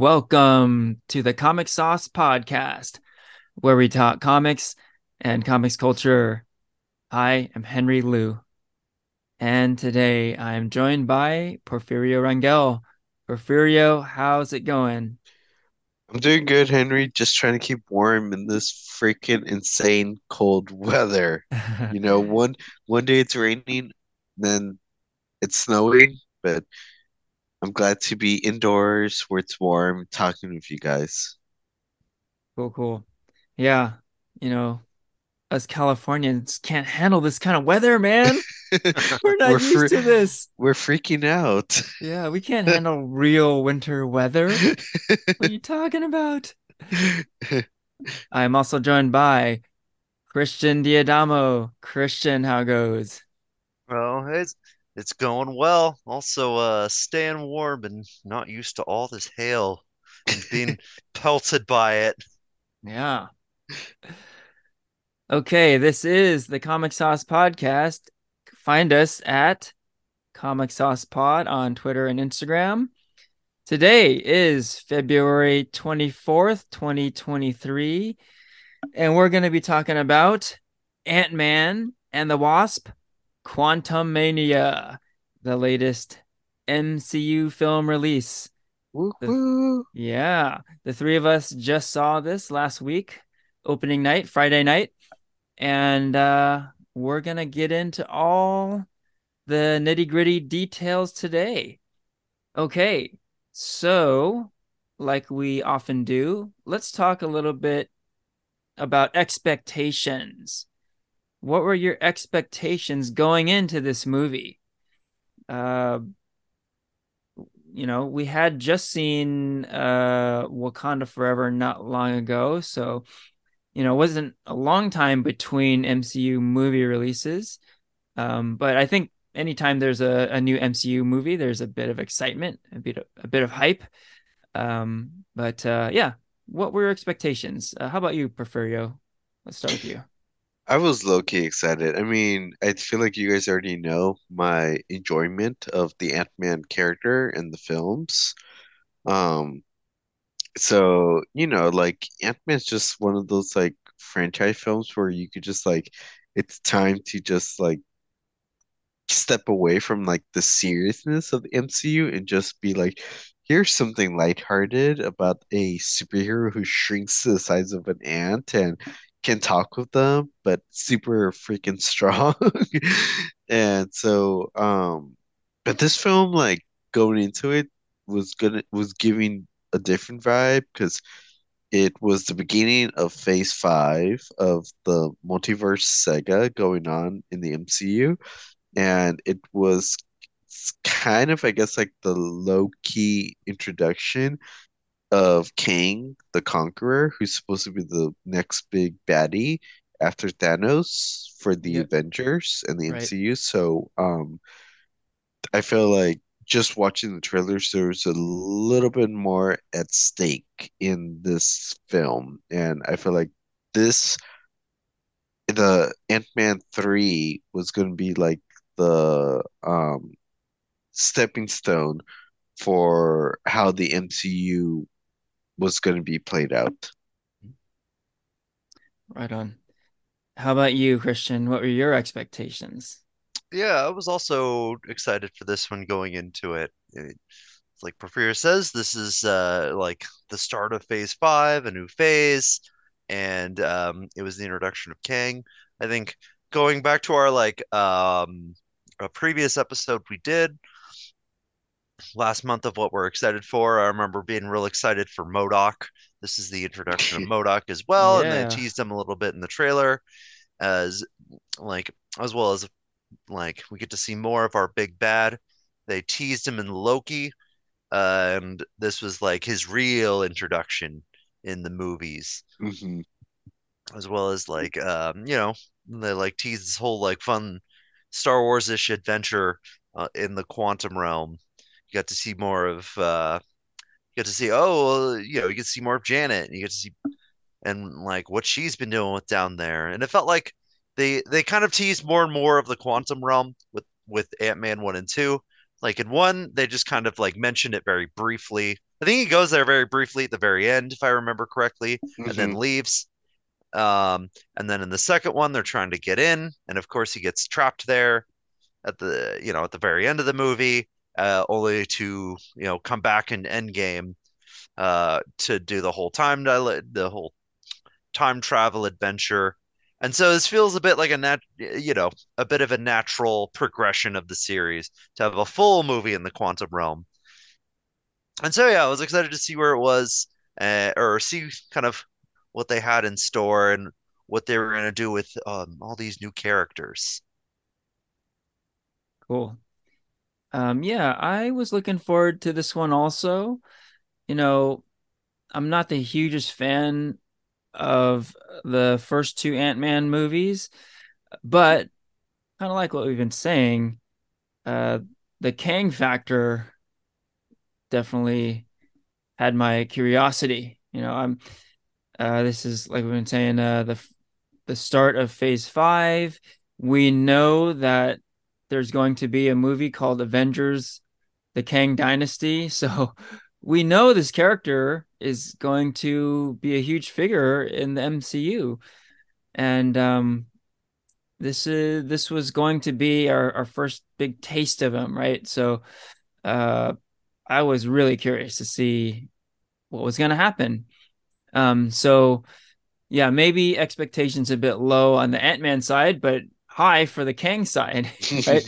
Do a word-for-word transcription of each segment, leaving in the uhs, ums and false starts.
Welcome to the Comic Sauce Podcast, where we talk comics and comics culture. I am Henry Liu, and today I am joined by Porfirio Rangel. Porfirio, how's it going? I'm doing good, Henry. Just trying to keep warm in this freaking insane cold weather. You know, one one day it's raining, then it's snowing, but I'm glad to be indoors where it's warm, talking with you guys. Cool, cool. Yeah, you know, us Californians can't handle this kind of weather, man. We're not we're used fr- to this. We're freaking out. Yeah, we can't handle real winter weather. What are you talking about? I'm also joined by Christian Diadamo. Christian, how goes? Well, it's... It's going well. Also, uh, staying warm and not used to all this hail and being pelted by it. Yeah. Okay, this is the Comic Sauce Podcast. Find us at Comic Sauce Pod on Twitter and Instagram. Today is February twenty-fourth, twenty twenty-three, and we're going to be talking about Ant-Man and the Wasp: Quantumania, the latest M C U film release. Woo woo. Yeah. The three of us just saw this last week, opening night, Friday night. And uh, we're going to get into all the nitty gritty details today. Okay. So, like we often do, let's talk a little bit about expectations. What were your expectations going into this movie? Uh, you know, we had just seen uh, Wakanda Forever not long ago. So, you know, it wasn't a long time between M C U movie releases. Um, but I think anytime there's a, a new M C U movie, there's a bit of excitement, a bit of, a bit of hype. Um, but uh, yeah, what were your expectations? Uh, how about you, Porfirio? Let's start with you. I was low-key excited. I mean, I feel like you guys already know my enjoyment of the Ant-Man character in the films. Um, so, you know, like, Ant-Man's just one of those, like, franchise films where you could just, like, it's time to just, like, step away from, like, the seriousness of the M C U and just be like, here's something lighthearted about a superhero who shrinks to the size of an ant and can talk with them, but super freaking strong. And so, um, but this film, like, going into it was gonna was giving a different vibe because it was the beginning of phase five of the multiverse saga going on in the M C U, and it was kind of, I guess, like the low key introduction of Kang the Conqueror, who's supposed to be the next big baddie after Thanos for the yeah. Avengers and the right. M C U. So um, I feel like just watching the trailers, there was a little bit more at stake in this film. And I feel like this, the Ant-Man three was going to be like the um, stepping stone for how the M C U was going to be played out. Right on. How about you, Christian? What were your expectations? Yeah, I was also excited for this one going into it. it like Porfirio says, this is uh, like the start of phase five, a new phase, and um, it was the introduction of Kang. I think going back to our like um, a previous episode we did last month of what we're excited for, I remember being real excited for M O D O K. This is the introduction of M O D O K as well, yeah. And they teased him a little bit in the trailer, as like as well as like we get to see more of our big bad. They teased him in Loki, uh, and this was like his real introduction in the movies, mm-hmm. as well as like um, you know they like teased this whole like fun Star Wars-ish adventure uh, in the Quantum Realm. You got to see more of, uh, you got to see, oh, you know, you get to see more of Janet, and you get to see, and like what she's been doing with down there. And it felt like they, they kind of teased more and more of the Quantum Realm with, with Ant-Man one and two. Like in one, they just kind of like mentioned it very briefly. I think he goes there very briefly at the very end, if I remember correctly, mm-hmm. and then leaves. Um, and then in the second one, they're trying to get in, and of course he gets trapped there at the, you know, at the very end of the movie, uh, only to, you know, come back in Endgame, uh, to do the whole time, dil- the whole time travel adventure. And so this feels a bit like a nat- you know, a bit of a natural progression of the series to have a full movie in the quantum realm. And so, yeah, I was excited to see where it was, uh, or see kind of what they had in store and what they were going to do with um, all these new characters. Cool. Um, yeah, I was looking forward to this one also. You know, I'm not the hugest fan of the first two Ant-Man movies, but kind of like what we've been saying, uh, the Kang factor definitely had my curiosity. You know, I'm uh, this is like we've been saying, uh, the the start of phase five. We know that there's going to be a movie called Avengers, the Kang Dynasty. So we know this character is going to be a huge figure in the M C U. And um, this is this was going to be our, our first big taste of him, right? So uh, I was really curious to see what was going to happen. Um, so, yeah, maybe expectations a bit low on the Ant-Man side, but high for the Kang side, right?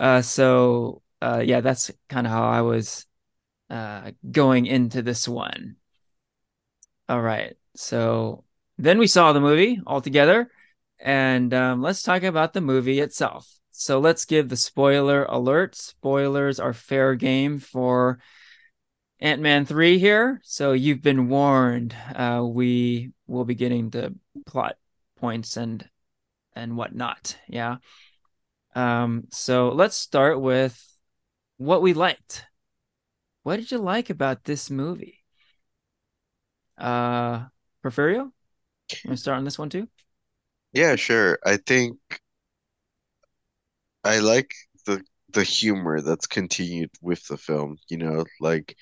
uh, so, uh, yeah, that's kind of how I was uh, going into this one. All right. So then we saw the movie all together, and um, let's talk about the movie itself. So let's give the spoiler alert. Spoilers are fair game for Ant-Man three here. So you've been warned. Uh, we will be getting the plot points and and whatnot. Yeah. Um, so let's start with what we liked. What did you like about this movie? Uh, Porfirio, you want to start on this one too? Yeah, sure. I think I like the the humor that's continued with the film. You know, like,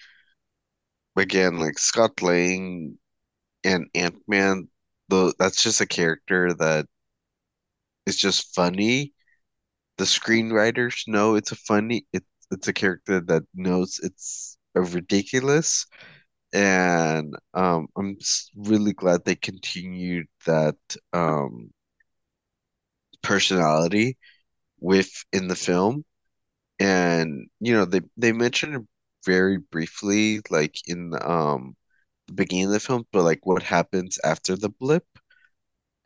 again, like Scott Lang and Ant-Man, the that's just a character that is just funny. The screenwriters know it's a funny, it, it's a character that knows it's a ridiculous. And um, I'm really glad they continued that um, personality within the film. And, you know, they, they mentioned it very briefly, like in um, the beginning of the film, but like what happens after the blip.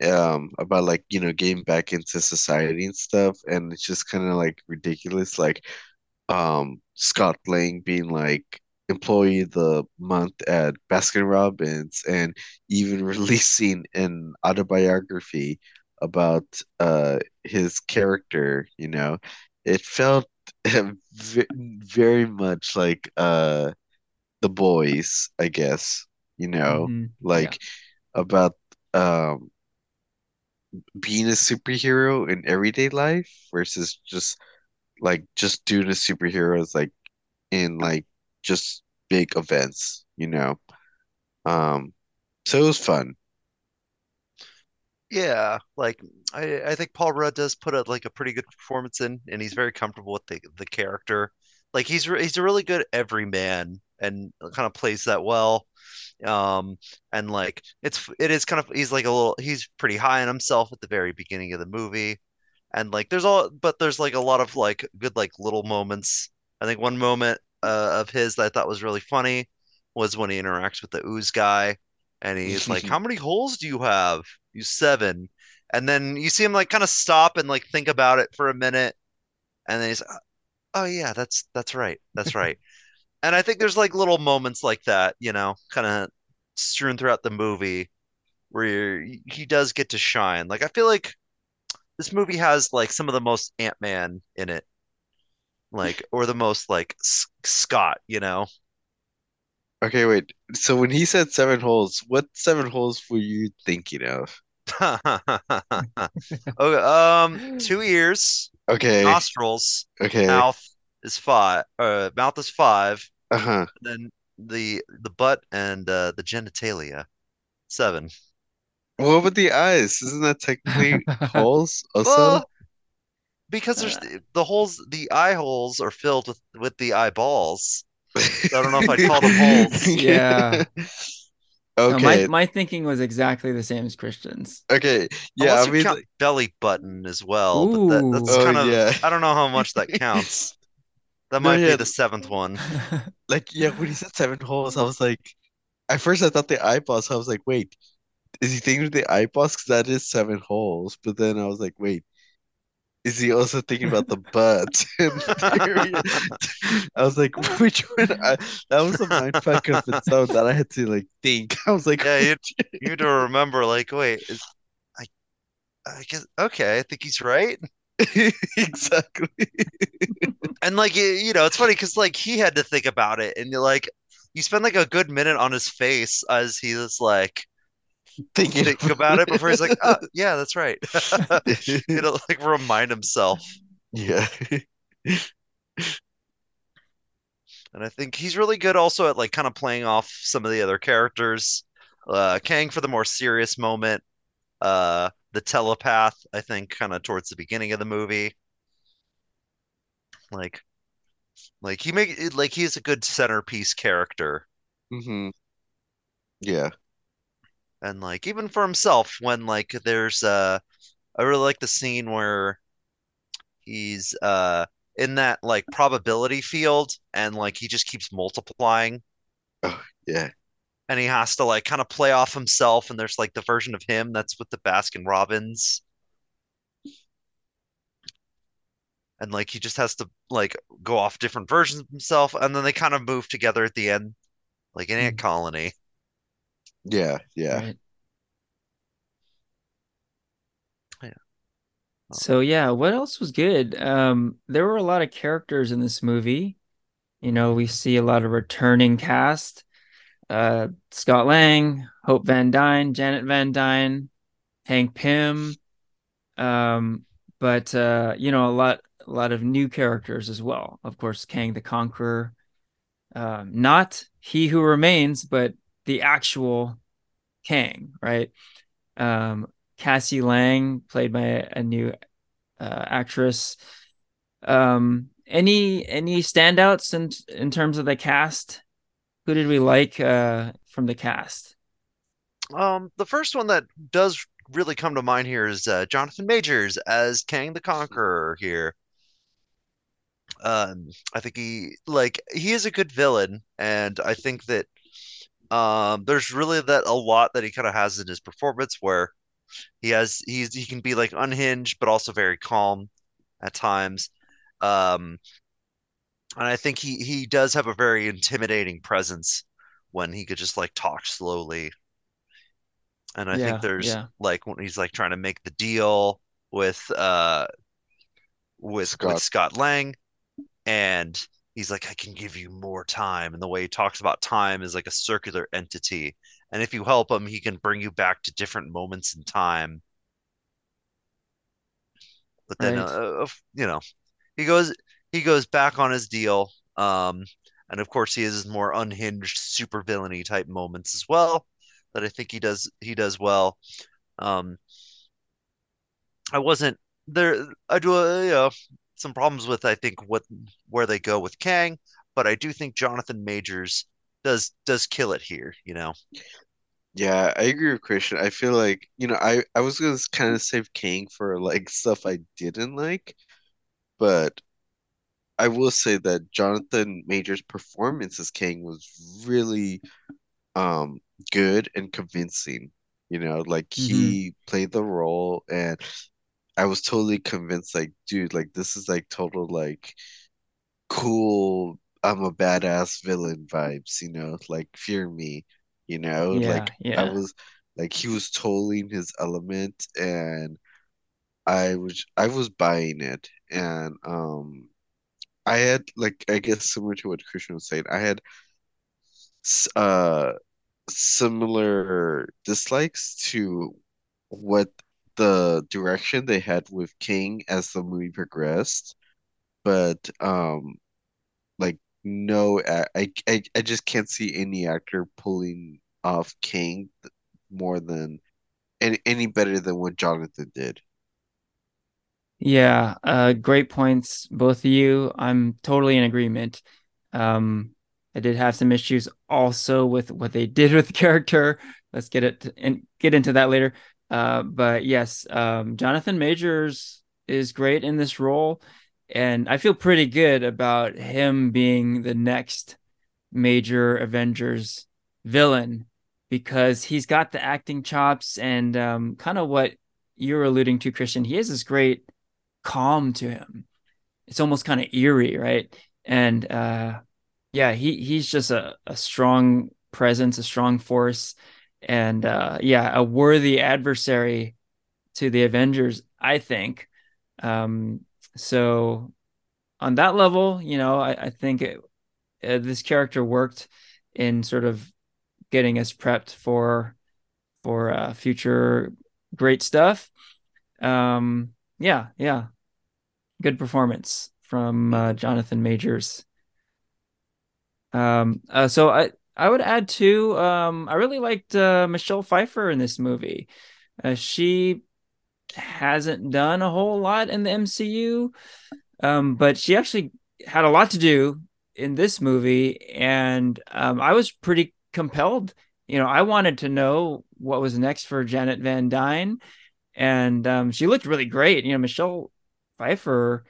Um, about like, you know, getting back into society and stuff, and it's just kind of like ridiculous, like um Scott Lang being like employee of the month at Baskin Robbins, and even releasing an autobiography about uh his character. You know, it felt very much like uh The Boys, I guess, you know, mm-hmm. like yeah. about um. being a superhero in everyday life versus just like just doing a superheroes like in like just big events, you know. Um, so it was fun. Yeah, like I, I think Paul Rudd does put a like a pretty good performance in, and he's very comfortable with the the character. Like he's re- he's a really good everyman and kind of plays that well. Um and like it's it is kind of he's like a little he's pretty high on himself at the very beginning of the movie, and like there's all but there's like a lot of like good like little moments. I think one moment uh, of his that I thought was really funny was when he interacts with the ooze guy, and he's like, "How many holes do you have? You seven." And then you see him like kind of stop and like think about it for a minute, and then he's, "Oh yeah, that's that's right, that's right." And I think there's like little moments like that, you know, kind of strewn throughout the movie where you're, he does get to shine. Like, I feel like this movie has like some of the most Ant-Man in it, like, or the most like S- Scott, you know? Okay, wait. So when he said seven holes, what seven holes were you thinking of? okay, um, two ears. Okay. Nostrils. Okay. Mouth. is five. Uh, mouth is five. Uh huh. Then the the butt and uh, the genitalia, seven. What about the eyes? Isn't that technically holes also? Well, because there's the, the holes. The eye holes are filled with with the eyeballs. So I don't know if I'd call them holes. Yeah. Okay. No, my, my thinking was exactly the same as Christian's. Okay. Yeah. Unless I mean, count like... belly button as well. But that, that's oh, kind of. Yeah. I don't know how much that counts. That no, might yeah. be the seventh one. Like yeah, when he said seven holes, I was like, at first I thought the eyeballs. So I was like, wait, is he thinking of the eyeballs? Because that is seven holes. But then I was like, wait. Is he also thinking about the butt? I was like, which one? I, that was a mind fuck of its own that I had to like think. I was like, yeah, you you had to remember. Like, wait, is, I, I guess okay. I think he's right. Exactly. And like, you know, it's funny because like he had to think about it, and you're like, you spend like a good minute on his face as he was like. Thinking think about it before he's like, oh, yeah, that's right. It'll like remind himself. Yeah. And I think he's really good also at like kind of playing off some of the other characters. Uh, Kang for the more serious moment. Uh, the telepath, I think, kind of towards the beginning of the movie. Like, like he make like he's a good centerpiece character. Mm-hmm. Yeah. And like even for himself, when like there's uh I really like the scene where he's uh in that like probability field and like he just keeps multiplying. Oh yeah. And he has to like kind of play off himself, and there's like the version of him that's with the Baskin Robbins. And like he just has to like go off different versions of himself, and then they kind of move together at the end, like an mm-hmm. ant colony. Yeah, yeah. Right. Yeah. Oh. So yeah, what else was good? Um, there were a lot of characters in this movie. You know, we see a lot of returning cast. Uh, Scott Lang, Hope Van Dyne, Janet Van Dyne, Hank Pym. Um, but uh, you know, a lot a lot of new characters as well. Of course, Kang the Conqueror. Um, not He Who Remains, but the actual Kang, right? Um, Cassie Lang, played by a, a new uh, actress. Um, any any standouts in in terms of the cast? Who did we like uh, from the cast? Um, the first one that does really come to mind here is uh, Jonathan Majors as Kang the Conqueror here. Um, I think he like he is a good villain, and I think that. Um, there's really that a lot that he kind of has in his performance where he has he's he can be like unhinged but also very calm at times, um, and I think he he does have a very intimidating presence when he could just like talk slowly, and I yeah, think there's yeah. like when he's like trying to make the deal with uh with Scott, with Scott Lang, and he's like, I can give you more time. And the way he talks about time is like a circular entity. And if you help him, he can bring you back to different moments in time. But then, right. uh, you know, he goes he goes back on his deal. Um, and of course, he has more unhinged supervillainy type moments as well that I think he does he does well. Um, I wasn't there. I do, uh, you know. Some problems with I think what where they go with Kang, but I do think Jonathan Majors does does kill it here, you know. Yeah, I agree with Christian. I feel like, you know, I, I was gonna kind of save Kang for like stuff I didn't like, but I will say that Jonathan Majors' performance as Kang was really um good and convincing. You know, like mm-hmm. he played the role, and I was totally convinced, like, dude, like, this is, like, total, like, cool, I'm a badass villain vibes, you know? Like, fear me, you know? Yeah, like, yeah. I was, like, he was totally in his element, and I was, I was buying it. And um, I had, like, I guess similar to what Christian was saying, I had uh, similar dislikes to what the direction they had with King as the movie progressed, but um no, I, I, I just can't see any actor pulling off Kang more than any, any better than what Jonathan did. Yeah, uh, great points, both of you. I'm totally in agreement. Um, I did have some issues also with what they did with the character. Let's get it and get into that later. Uh, but yes, um, Jonathan Majors is great in this role, and I feel pretty good about him being the next major Avengers villain because he's got the acting chops and um, kind of what you're alluding to, Christian. He has this great calm to him. It's almost kind of eerie, right? And uh, yeah, he he's just a, a strong presence, a strong force. And uh, yeah, a worthy adversary to the Avengers, I think. Um, so on that level, you know, I, I think it, uh, this character worked in sort of getting us prepped for for uh, future great stuff. Um, yeah, yeah. Good performance from uh, Jonathan Majors. Um, uh, so I... I would add too. Um, I really liked uh, Michelle Pfeiffer in this movie. Uh, she hasn't done a whole lot in the M C U, um, but she actually had a lot to do in this movie, and um, I was pretty compelled. You know, I wanted to know what was next for Janet Van Dyne, and um, she looked really great. You know, Michelle Pfeiffer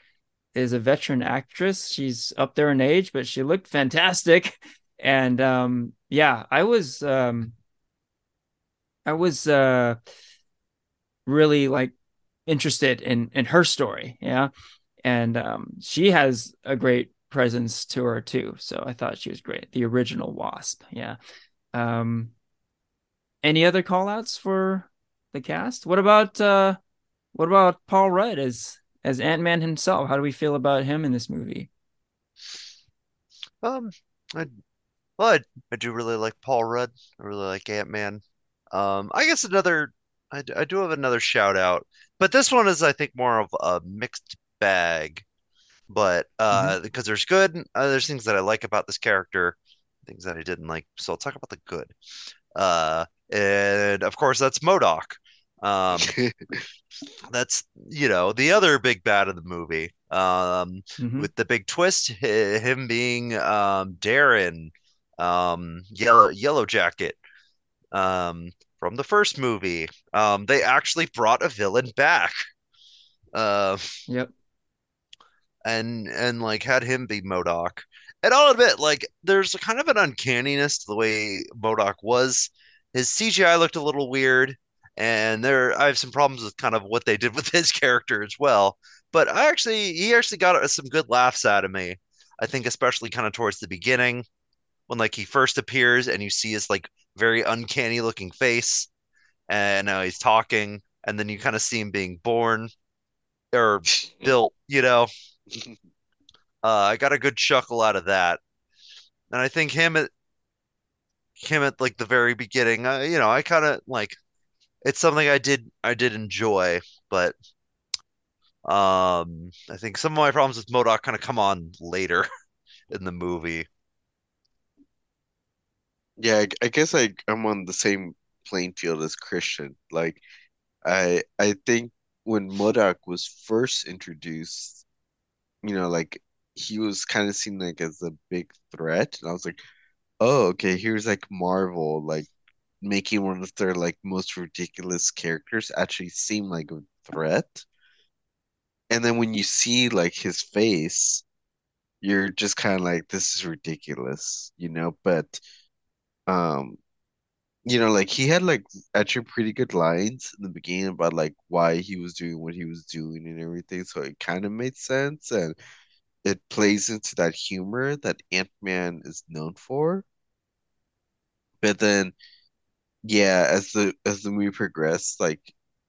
is a veteran actress; she's up there in age, but she looked fantastic. And um, yeah, I was um, I was uh, really like interested in, in her story, yeah. And um, she has a great presence to her too, so I thought she was great. The original Wasp, yeah. Um, any other call-outs for the cast? What about uh, what about Paul Rudd as as Ant-Man himself? How do we feel about him in this movie? Um, I. Well, I, I do really like Paul Rudd. I really like Ant-Man. Um, I guess another, I, I do have another shout out, but this one is, I think, more of a mixed bag. But uh, mm-hmm. because there's good, uh, there's things that I like about this character, things that I didn't like. So I'll talk about the good. Uh, and of course, that's M O D O K. Um, that's, you know, the other big bad of the movie. Um, mm-hmm. With the big twist, him being um, Darren. um yellow yellow jacket um from the first movie. Um they actually brought a villain back uh yep and and like had him be M O D O K. And I'll admit, like, there's a kind of an uncanniness to the way M O D O K was. His C G I looked a little weird, and there I have some problems with kind of what they did with his character as well, but I actually he actually got some good laughs out of me, I think, especially kind of towards the beginning when, like, he first appears and you see his, like, very uncanny looking face, and now uh, he's talking, and then you kind of see him being born or built, you know. Uh, I got a good chuckle out of that. And I think him at, him at like, the very beginning, uh, you know, I kind of, like, it's something I did, I did enjoy, but um, I think some of my problems with M O D O K kind of come on later in the movie. Yeah, I guess I, I'm on the same playing field as Christian. Like, I I think when M O D O K was first introduced, you know, like, he was kind of seen, like, as a big threat. And I was like, oh, okay, here's, like, Marvel, like, making one of their, like, most ridiculous characters actually seem like a threat. And then when you see, like, his face, you're just kind of like, this is ridiculous, you know, but... Um, you know, like, he had, like, actually pretty good lines in the beginning about, like, why he was doing what he was doing and everything, so it kind of made sense, and it plays into that humor that Ant-Man is known for. But then, yeah, as the as the movie progressed, like,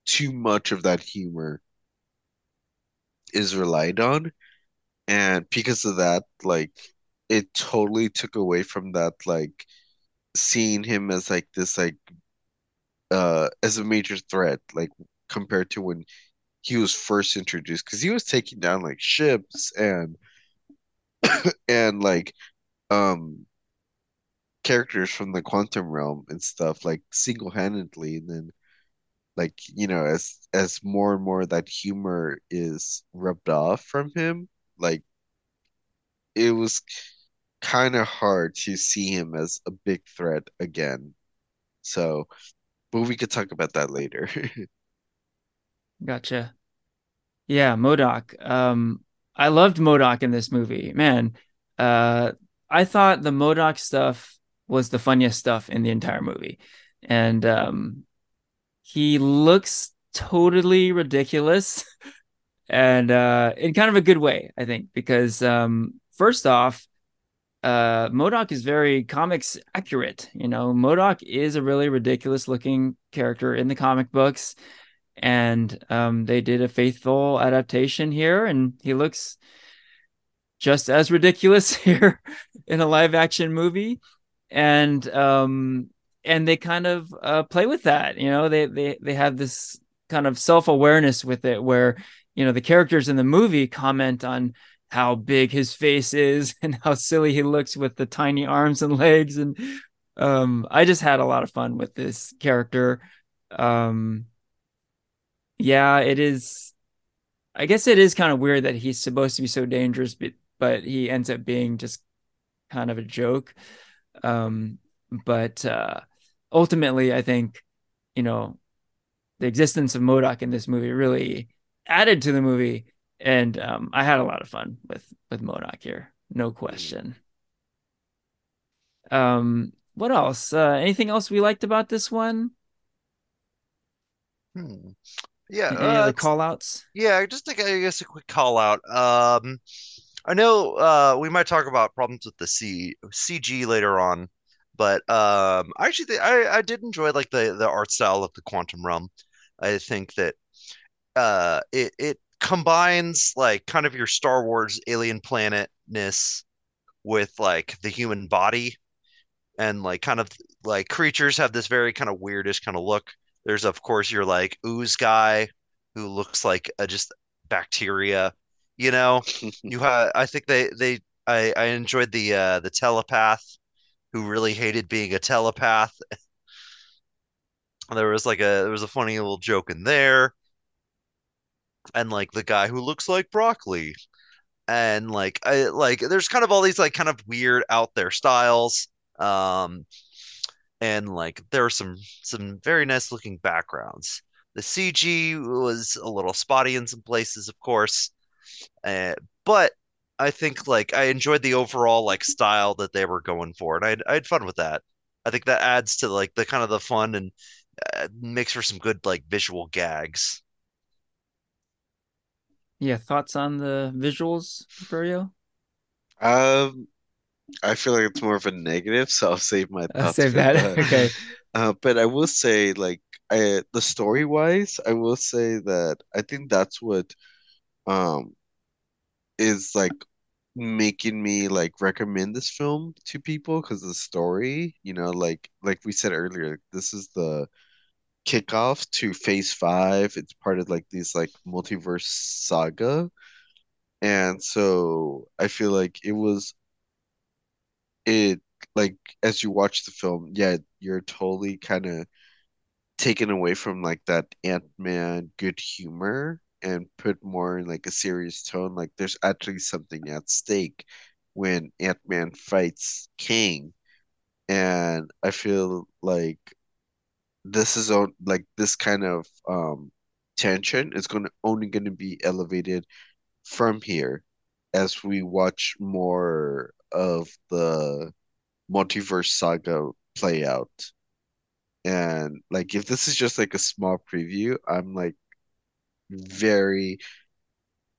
too much of that humor is relied on, and because of that, like, it totally took away from that, like, seeing him as, like, this, like, uh as a major threat, like, compared to when he was first introduced, because he was taking down, like, ships and and like um characters from the quantum realm and stuff, like, single-handedly. And then, like, you know, as as more and more that humor is rubbed off from him, like, it was kind of hard to see him as a big threat again. So, but we could talk about that later. Gotcha. Yeah, M O D O K. Um, I loved M O D O K in this movie, man. Uh, I thought the M O D O K stuff was the funniest stuff in the entire movie, and um, he looks totally ridiculous, and uh, in kind of a good way, I think, because um, first off, uh, M O D O K is very comics accurate. You know, M O D O K is a really ridiculous looking character in the comic books. And um, they did a faithful adaptation here, and he looks just as ridiculous here in a live action movie. And um, and they kind of uh, play with that, you know, they they they have this kind of self-awareness with it, where, you know, the characters in the movie comment on how big his face is and how silly he looks with the tiny arms and legs. And um, I just had a lot of fun with this character. Um Yeah, it is. I guess it is kind of weird that he's supposed to be so dangerous, but, but he ends up being just kind of a joke. Um, but uh, ultimately, I think, you know, the existence of M O D O K in this movie really added to the movie. And um, I had a lot of fun with, with M O D O K here. No question. Um, what else? Uh, anything else we liked about this one? Hmm. Yeah, any uh, other call outs? Yeah, I just think I guess a quick call out. Um, I know uh, we might talk about problems with the C CG later on, but um, I actually think I, I did enjoy, like, the, the art style of the Quantum Realm. I think that uh, it it combines, like, kind of your Star Wars alien planetness with, like, the human body, and, like, kind of like creatures have this very kind of weirdish kind of look. There's, of course, your, like, ooze guy who looks like uh, just bacteria, you know. You have, I think they they I, I enjoyed the uh, the telepath who really hated being a telepath. There was like a there was a funny little joke in there, and, like, the guy who looks like broccoli, and, like, I like there's kind of all these, like, kind of weird out there styles. Um, And, like, there were some some very nice looking backgrounds. The C G was a little spotty in some places, of course, uh, but I think, like, I enjoyed the overall, like, style that they were going for, and I had, I had fun with that. I think that adds to, like, the kind of the fun, and uh, makes for some good, like, visual gags. Yeah, thoughts on the visuals, Furio? Um. I feel like it's more of a negative, so I'll save my thoughts. I'll save that. that. Okay. Uh, but I will say, like, I, the story-wise, I will say that I think that's what um, is, like, making me, like, recommend this film to people, because the story, you know, like like we said earlier, this is the kickoff to phase five. It's part of, like, these, like, multiverse saga. And so I feel like it was It like as you watch the film, yeah, you're totally kind of taken away from, like, that Ant-Man good humor and put more in, like, a serious tone. Like, there's actually something at stake when Ant-Man fights Kang, and I feel like this is on, like, this kind of um tension is going to only going to be elevated from here as we watch more of the multiverse saga play out. And, like, if this is just, like, a small preview, I'm, like, very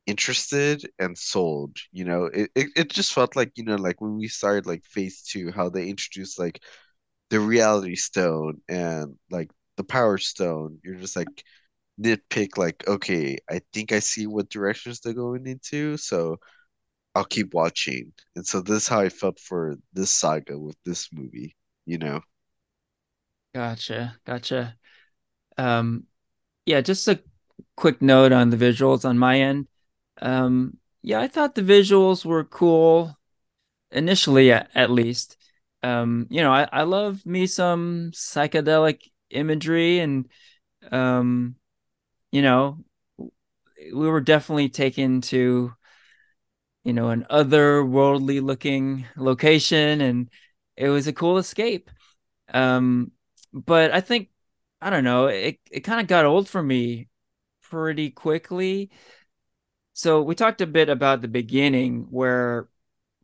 interested and sold, you know. It, it it just felt like, you know, like, when we started, like, phase two, how they introduced, like, the reality stone and, like, the power stone, you're just, like, nitpick, like, okay, I think I see what directions they're going into, so I'll keep watching. And so this is how I felt for this saga with this movie, you know? Gotcha. Gotcha. Um, yeah, just a quick note on the visuals on my end. Um, yeah, I thought the visuals were cool. initially at, at least. Um, you know, I, I love me some psychedelic imagery, and um, you know, we were definitely taken to, you know, an otherworldly looking location, and it was a cool escape. Um, but I think, I don't know, it, it kind of got old for me pretty quickly. So we talked a bit about the beginning where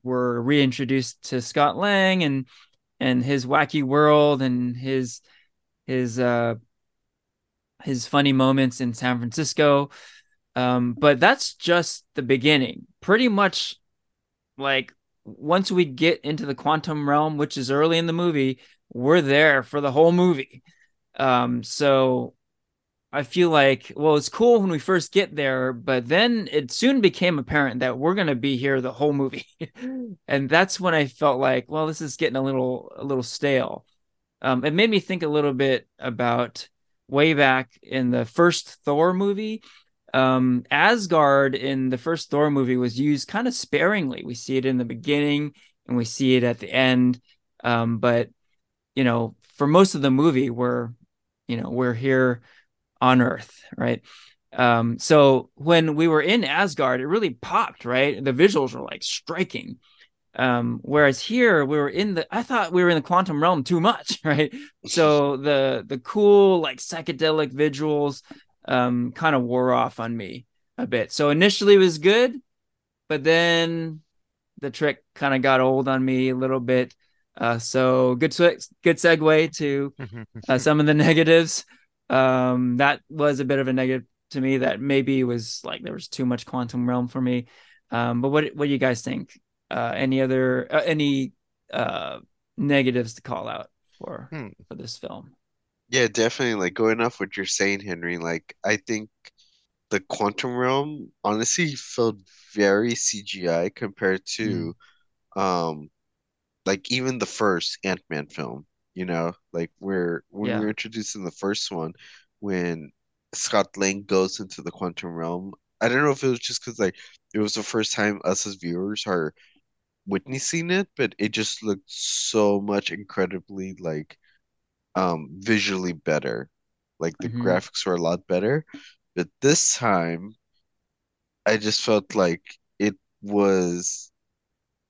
we're reintroduced to Scott Lang and and his wacky world and his his uh his funny moments in San Francisco. Um, but that's just the beginning. Pretty much, like, once we get into the quantum realm, which is early in the movie, we're there for the whole movie. Um, so I feel like, well, it's cool when we first get there, but then it soon became apparent that we're going to be here the whole movie. And that's when I felt like, well, this is getting a little, a little stale. Um, it made me think a little bit about way back in the first Thor movie. Um, Asgard in the first Thor movie was used kind of sparingly. We see it in the beginning and we see it at the end. Um, but, you know, for most of the movie, we're, you know, we're here on Earth, right? Um, so when we were in Asgard, it really popped, right? The visuals were, like, striking. Um, whereas here we were in the, I thought we were in the quantum realm too much, right? So the, the cool, like, psychedelic visuals um, kind of wore off on me a bit. So initially it was good, but then the trick kind of got old on me a little bit. Uh, so good, good segue to uh, some of the negatives. Um, that was a bit of a negative to me, that maybe was like, there was too much quantum realm for me. Um, but what, what do you guys think? Uh, any other, uh, any, uh, negatives to call out for, hmm. for this film? Yeah, definitely. Like, going off what you're saying, Henry, like, I think the quantum realm honestly felt very C G I compared to, mm. um, like, even the first Ant-Man film, you know, like, we're, when yeah. we were introduced in the first one, when Scott Lang goes into the quantum realm, I don't know if it was just because, like, it was the first time us as viewers are witnessing it, but it just looked so much incredibly, like, um, visually better. Like, the mm-hmm. graphics were a lot better, but this time I just felt like it was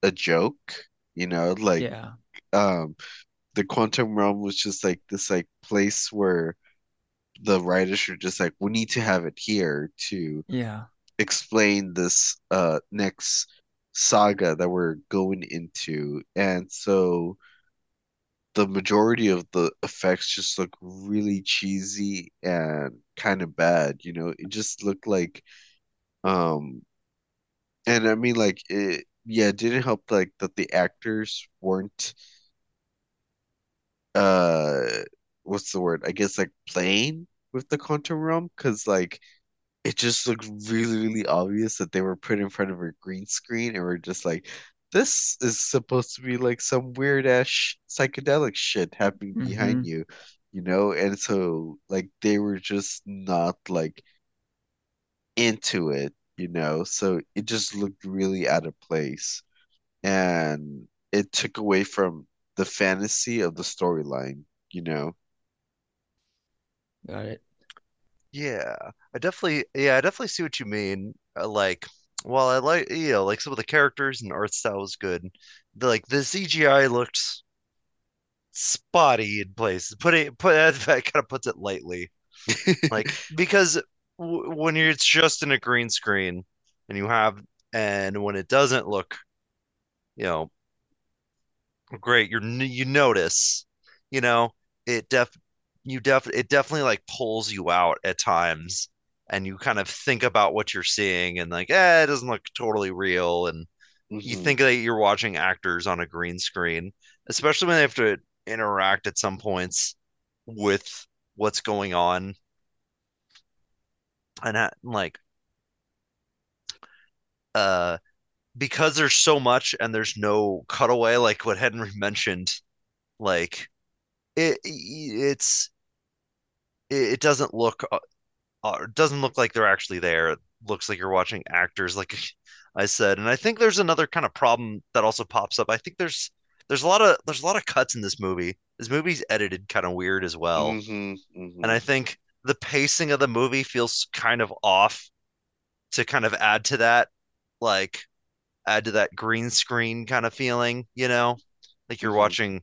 a joke, you know, like, yeah. um, the quantum realm was just like this, like, place where the writers are just like, we need to have it here to yeah. explain this uh next saga that we're going into. And so the majority of the effects just look really cheesy and kind of bad, you know. It just looked like, um, and I mean, like, it, yeah, it didn't help, like, that the actors weren't, uh, what's the word? I guess, like, playing with the quantum realm, because, like, it just looked really, really obvious that they were put in front of a green screen and were just like, this is supposed to be, like, some weird-ass sh- psychedelic shit happening mm-hmm. behind you, you know? And so, like, they were just not, like, into it, you know? So it just looked really out of place. And it took away from the fantasy of the storyline, you know? Got it. Yeah. I definitely, yeah, I definitely see what you mean. Uh, like... Well, I like, you know, like, some of the characters and art style was good. The, like, the C G I looked spotty in places. Putting put that kind of puts it lightly, like, because w- when you're, it's just in a green screen, and you have, and when it doesn't look, you know, great, you're you notice, you know, it def you def it definitely, like, pulls you out at times. And you kind of think about what you're seeing and, like, eh, it doesn't look totally real. And mm-hmm. you think that you're watching actors on a green screen, especially when they have to interact at some points with what's going on. And, I, like, uh, because there's so much and there's no cutaway, like what Henry mentioned, like, it, it's, it, it doesn't look... Uh, It doesn't look like they're actually there. It looks like you're watching actors. Like, I said. And I think there's another kind of problem that also pops up. I think there's there's a lot of there's a lot of cuts in this movie. This movie's edited kind of weird as well. Mm-hmm, mm-hmm. And I think the pacing of the movie feels kind of off to kind of add to that, like add to that green screen kind of feeling, you know, like you're mm-hmm. watching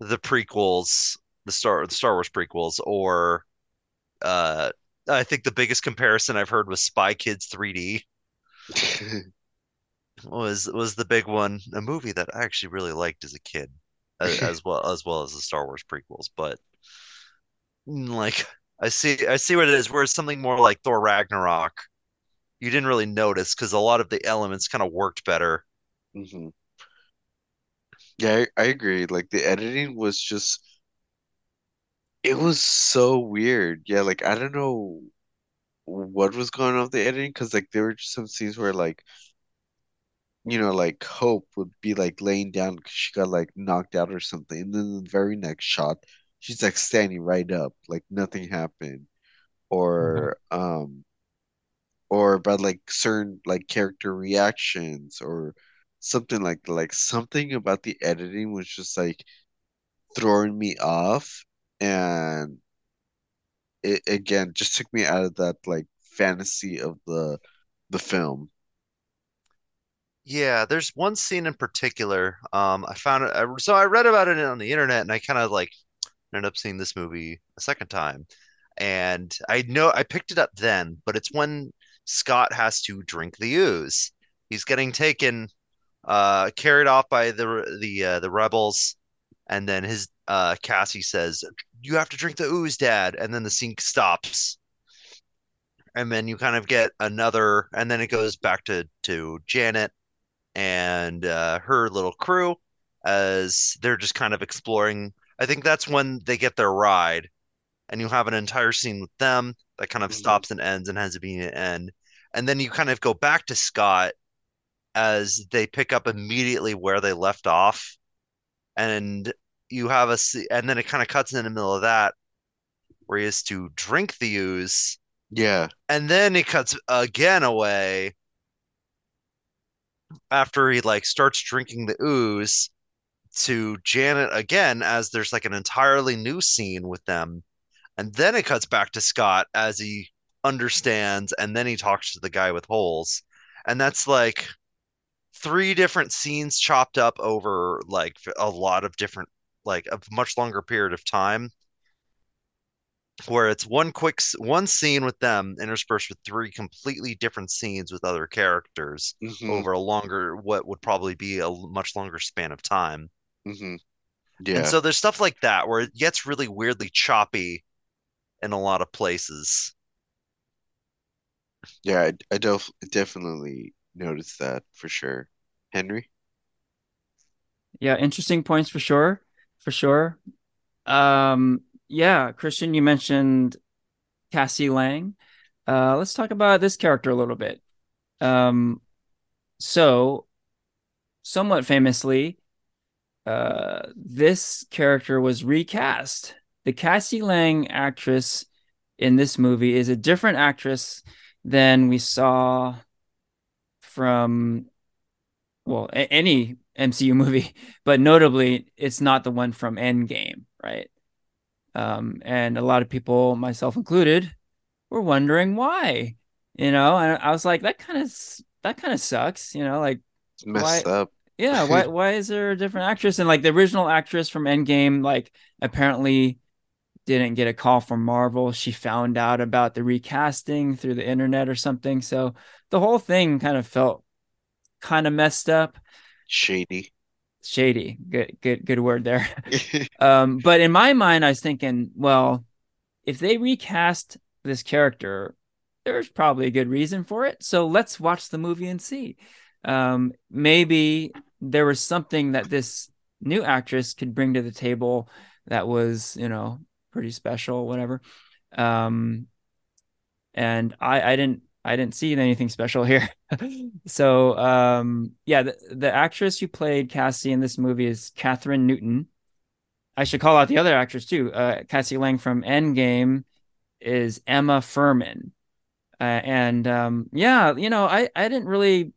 the prequels, the Star, the Star Wars prequels, or uh, I think the biggest comparison I've heard was Spy Kids three D. was was the big one, a movie that I actually really liked as a kid, as, as well as well as the Star Wars prequels. But like, I see, I see what it is. Whereas something more like Thor Ragnarok, you didn't really notice because a lot of the elements kind of worked better. Mm-hmm. Yeah, I, I agree. Like the editing was just, it was so weird. Yeah, like I don't know what was going on with the editing, because like there were just some scenes where like, you know, like Hope would be like laying down because she got like knocked out or something, and then the very next shot, she's like standing right up, like nothing happened, or mm-hmm. um, or about like certain like character reactions or something like like something about the editing was just like throwing me off, and it again just took me out of that like fantasy of the the film. Yeah, there's one scene in particular. Um, I found it. I, so I read about it on the internet, and I kind of like ended up seeing this movie a second time. And I know I picked it up then, but it's when Scott has to drink the ooze. He's getting taken, uh, carried off by the the uh, the rebels, and then his uh, Cassie says, "You have to drink the ooze, Dad." And then the scene stops. And then you kind of get another, and then it goes back to to Janet and uh, her little crew as they're just kind of exploring. I think that's when they get their ride, and you have an entire scene with them that kind of mm-hmm. stops and ends and has a beginning and end. And then you kind of go back to Scott as they pick up immediately where they left off, and you have a and then it kind of cuts in the middle of that where he has to drink the ooze. Yeah, and then it cuts again away after he like starts drinking the ooze to Janet again, as there's like an entirely new scene with them, and then it cuts back to Scott as he understands, and then he talks to the guy with holes, and that's like three different scenes chopped up over like a lot of different like a much longer period of time, where it's one quick one scene with them interspersed with three completely different scenes with other characters mm-hmm. over a longer, what would probably be a much longer span of time. Mm-hmm. Yeah. And so there's stuff like that where it gets really weirdly choppy in a lot of places. Yeah, I, I def- definitely noticed that for sure. Henry? Yeah, interesting points for sure. For sure. Um... Yeah, Christian, you mentioned Cassie Lang. Uh, let's talk about this character a little bit. Um, so, somewhat famously, uh, this character was recast. The Cassie Lang actress in this movie is a different actress than we saw from, well, a- any M C U movie, but notably, it's not the one from Endgame, right? Um, and a lot of people, myself included, were wondering why, you know, and I was like, that kind of, that kind of sucks, you know, like, it's messed why, up. yeah, why, why is there a different actress? And like the original actress from Endgame, like apparently didn't get a call from Marvel. She found out about the recasting through the internet or something. So the whole thing kind of felt kind of messed up. Shady. Shady. Good, good, good word there. um, but in my mind, I was thinking, well, if they recast this character, there's probably a good reason for it. So let's watch the movie and see. Um, maybe there was something that this new actress could bring to the table that was, you know, pretty special, whatever. Um, and I, I didn't, I didn't see anything special here. so, um, yeah, the, the actress who played Cassie in this movie is Catherine Newton. I should call out the other actress, too. Uh, Cassie Lang from Endgame is Emma Furman. Uh, and, um, yeah, you know, I, I didn't really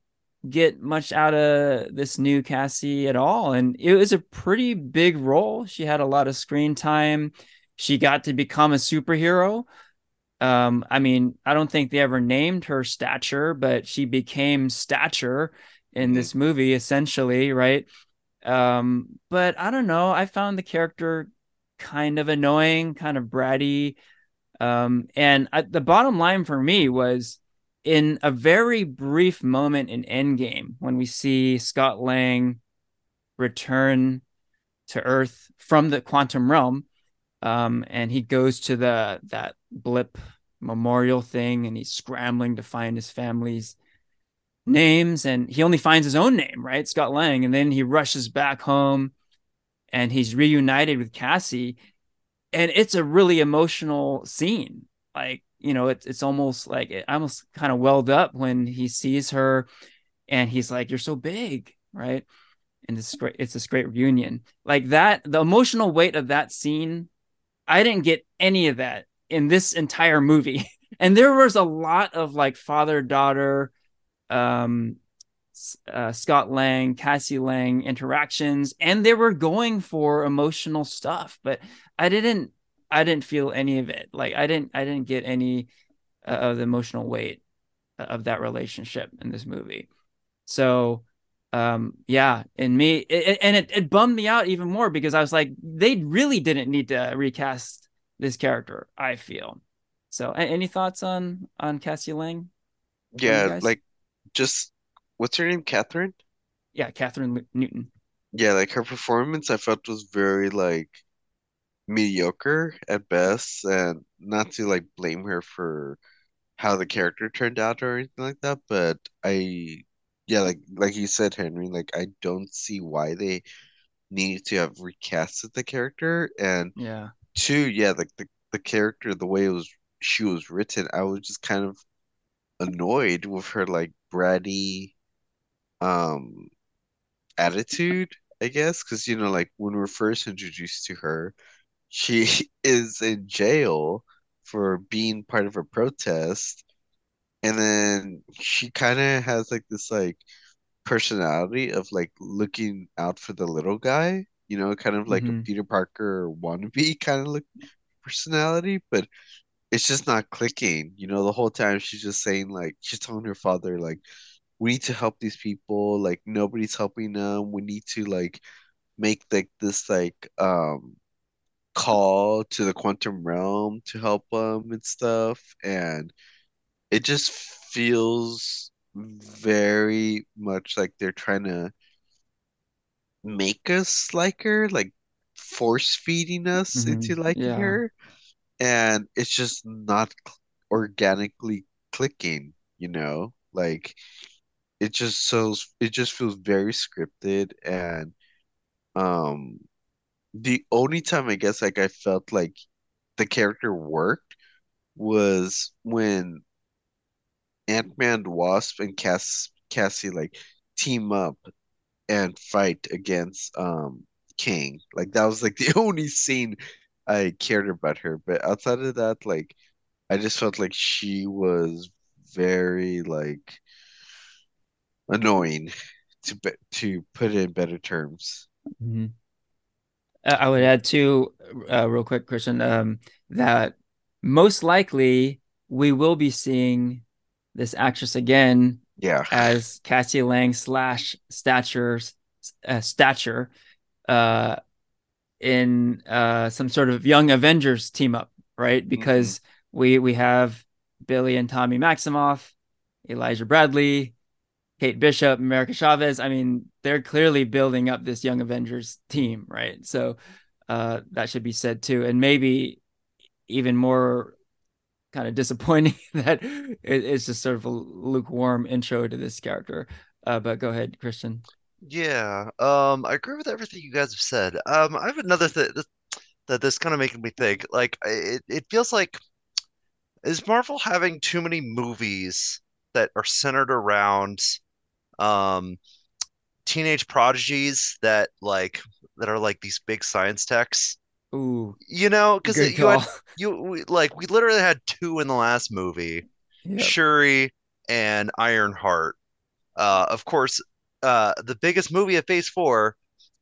get much out of this new Cassie at all. And it was a pretty big role. She had a lot of screen time. She got to become a superhero. Um, I mean, I don't think they ever named her Stature, but she became Stature in this movie, essentially, right? Um, but I don't know. I found the character kind of annoying, kind of bratty. Um, and I, the bottom line for me was, in a very brief moment in Endgame, when we see Scott Lang return to Earth from the Quantum Realm, um, and he goes to the that blip memorial thing, and he's scrambling to find his family's names, and he only finds his own name, right? Scott Lang. And then he rushes back home, and he's reunited with Cassie, and it's a really emotional scene. Like, you know, it's it's almost like it almost kind of welled up when he sees her, and he's like, "You're so big," right? And this great, it's this great reunion. Like that, the emotional weight of that scene, I didn't get any of that in this entire movie. And there was a lot of like father-daughter, um, uh, Scott Lang, Cassie Lang interactions, and they were going for emotional stuff, but I didn't. I didn't feel any of it. Like I didn't, I didn't get any uh, of the emotional weight of that relationship in this movie. So um, yeah, in me, it, and it, it bummed me out even more because I was like, they really didn't need to recast this character, I feel. So any thoughts on, on Cassie Lang? Yeah. Like just, what's her name? Catherine? Yeah. Catherine Newton. Yeah. Like her performance I felt was very like, mediocre at best, and not to like blame her for how the character turned out or anything like that, but I yeah like like you said, Henry, like I don't see why they needed to have recasted the character. And yeah two yeah like the, the character, the way it was she was written, I was just kind of annoyed with her like bratty um attitude, I guess, because you know like when we were first introduced to her, she is in jail for being part of a protest, and then she kind of has like this like personality of like looking out for the little guy, you know, kind of like mm-hmm. a Peter Parker wannabe kind of look personality, but it's just not clicking. You know, the whole time she's just saying like she's telling her father like, we need to help these people, like nobody's helping them. We need to like make like this like um call to the Quantum Realm to help them and stuff, and it just feels very much like they're trying to make us like her, like force feeding us mm-hmm. into liking yeah. her, and it's just not organically clicking, you know, like it just so it just feels very scripted. And um the only time I guess like I felt like the character worked was when Ant-Man and the Wasp and Cass Cassie like team up and fight against um Kang. Like that was like the only scene I cared about her. But outside of that, like I just felt like she was very like annoying, to be- to put it in better terms. Mm-hmm. I would add too, uh, real quick, Christian, um, that most likely we will be seeing this actress again, yeah, as Cassie Lang slash Stature, uh, Stature, uh, in uh, some sort of Young Avengers team up, right? Because mm-hmm. we we have Billy and Tommy Maximoff, Elijah Bradley, Kate Bishop, America Chavez. I mean, they're clearly building up this Young Avengers team, right? So uh, that should be said too. And maybe even more kind of disappointing that it, it's just sort of a lukewarm intro to this character. Uh, but go ahead, Christian. Yeah, um, I agree with everything you guys have said. Um, I have another thing that this kind of making me think. Like, it, it feels like, is Marvel having too many movies that are centered around Um, teenage prodigies that like that are like these big science techs? Ooh, you know, because you had, you we, like we literally had two in the last movie, yep. Shuri and Ironheart, Uh, of course, uh, the biggest movie of Phase Four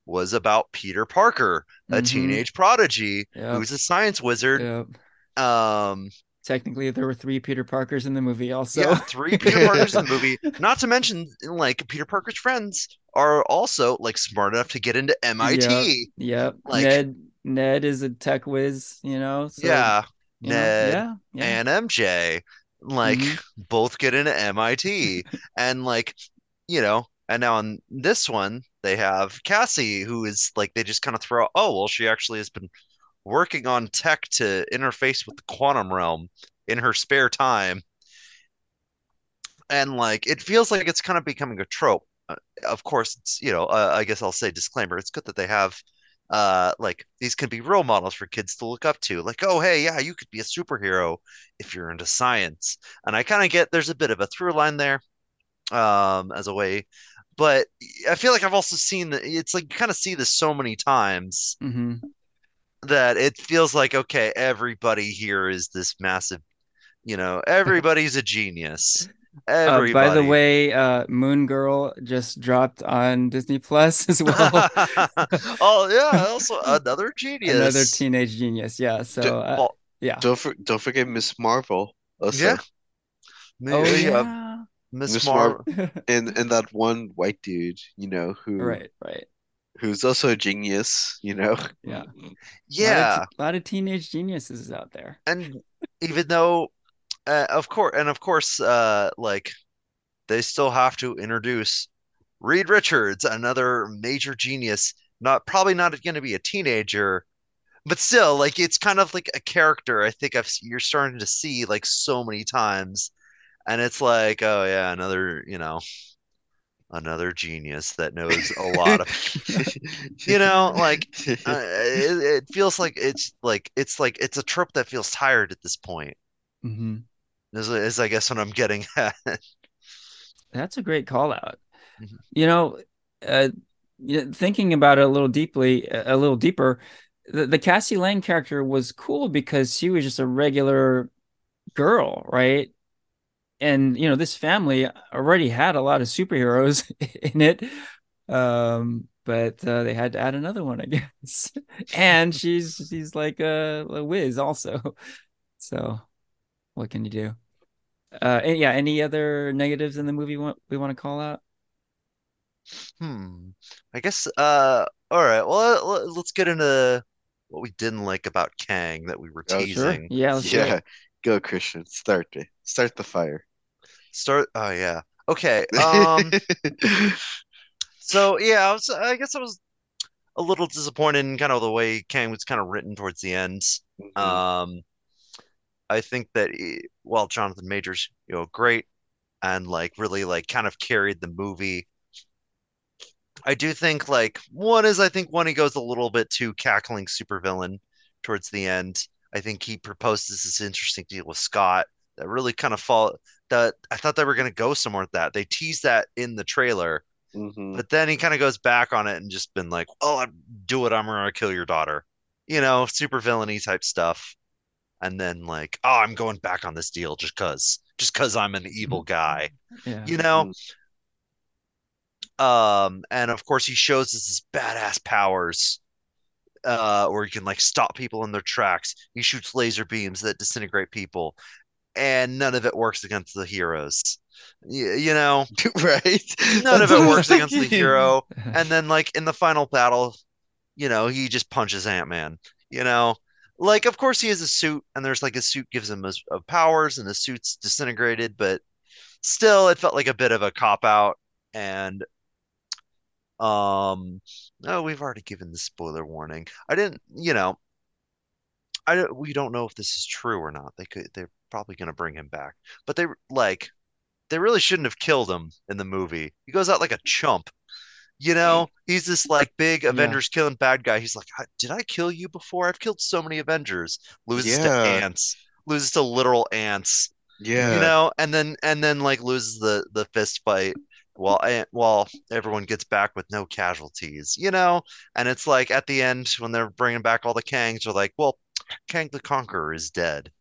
was about Peter Parker, a mm-hmm. teenage prodigy yep. who's a science wizard. Yep. Um, Technically, there were three Peter Parkers in the movie also. Yeah, three Peter Parkers in the movie. Not to mention, like, Peter Parker's friends are also, like, smart enough to get into M I T. Yep. yep. Like, Ned Ned is a tech whiz, you know? So, yeah. You Ned know, yeah, yeah. and M J, like, mm-hmm. both get into M I T. And, like, you know, and now on this one, they have Cassie, who is, like, they just kind of throw out, oh, well, she actually has been working on tech to interface with the quantum realm in her spare time. And, like, it feels like it's kind of becoming a trope. Uh, of course, it's, you know, uh, I guess I'll say disclaimer. It's good that they have, uh, like, these can be role models for kids to look up to. Like, oh, hey, yeah, you could be a superhero if you're into science. And I kind of get there's a bit of a through line there um, as a way. But I feel like I've also seen that it's like you kind of see this so many times. Mm-hmm. That it feels like, okay, everybody here is this massive, you know, everybody's a genius. Everybody. Uh, by the way, uh, Moon Girl just dropped on Disney Plus as well. Oh yeah, also another genius, another teenage genius. Yeah, so uh, well, yeah. Don't for, don't forget Miz Marvel. Also. Yeah. Oh yeah, Miz Marvel, and and that one white dude, you know who. Right. Right. Who's also a genius, you know? Yeah. Yeah. A lot of, a lot of teenage geniuses out there. And even though, uh, of course, and of course, uh, like, they still have to introduce Reed Richards, another major genius. Not probably not going to be a teenager, but still, like, it's kind of like a character I think I've you're starting to see, like, so many times. And it's like, oh, yeah, another, you know. Another genius that knows a lot of, you know, like uh, it, it feels like it's like it's like it's a trope that feels tired at this point. Mm-hmm. Is, is I guess what I'm getting at. That's a great call out. Mm-hmm. You know, uh, thinking about it a little deeply, a little deeper, the, the Cassie Lang character was cool because she was just a regular girl, right? And, you know, this family already had a lot of superheroes in it, um, but uh, they had to add another one, I guess. And she's she's like a, a whiz also. So what can you do? Uh, and yeah, any other negatives in the movie we want, we want to call out? Hmm. I guess, uh, all right, well, let's get into what we didn't like about Kang that we were teasing. Oh, sure. Yeah, let's yeah. Go. Go, Christian. Start it. Start the fire. Start. Oh yeah. Okay. Um. so yeah, I was. I guess I was a little disappointed in kind of the way Kang was kind of written towards the end. Mm-hmm. Um, I think that he, well, Jonathan Majors, you know, great, and like really like kind of carried the movie. I do think like one is I think one he goes a little bit too cackling supervillain towards the end. I think he proposes this interesting deal with Scott that really kind of fall that I thought they were going to go somewhere with that. They teased that in the trailer, mm-hmm. but then he kind of goes back on it and just been like, oh, do it. I'm going to kill your daughter, you know, super villainy type stuff. And then like, oh, I'm going back on this deal just cause, just cause I'm an evil guy, yeah. you know? Um, and of course he shows us his badass powers. Uh, or he can like stop people in their tracks. He shoots laser beams that disintegrate people, and none of it works against the heroes. You, you know, right? None of it works against the hero. And then, like in the final battle, you know, he just punches Ant-Man. You know, like of course he has a suit, and there's like a suit gives him his, uh, powers, and the suit's disintegrated. But still, it felt like a bit of a cop out. And um no, oh, we've already given the spoiler warning. I didn't, you know, I don't, we don't know if this is true or not. They could, they're probably going to bring him back, but they like, they really shouldn't have killed him in the movie. He goes out like a chump, you know, he's this like big Avengers yeah. killing bad guy. He's like, did I kill you before? I've killed so many Avengers. Loses yeah. to ants, loses to literal ants. Yeah. You know, and then, and then like loses the, the fist fight. While, while everyone gets back with no casualties, you know? And it's like at the end when they're bringing back all the Kangs, they're like, well, Kang the Conqueror is dead.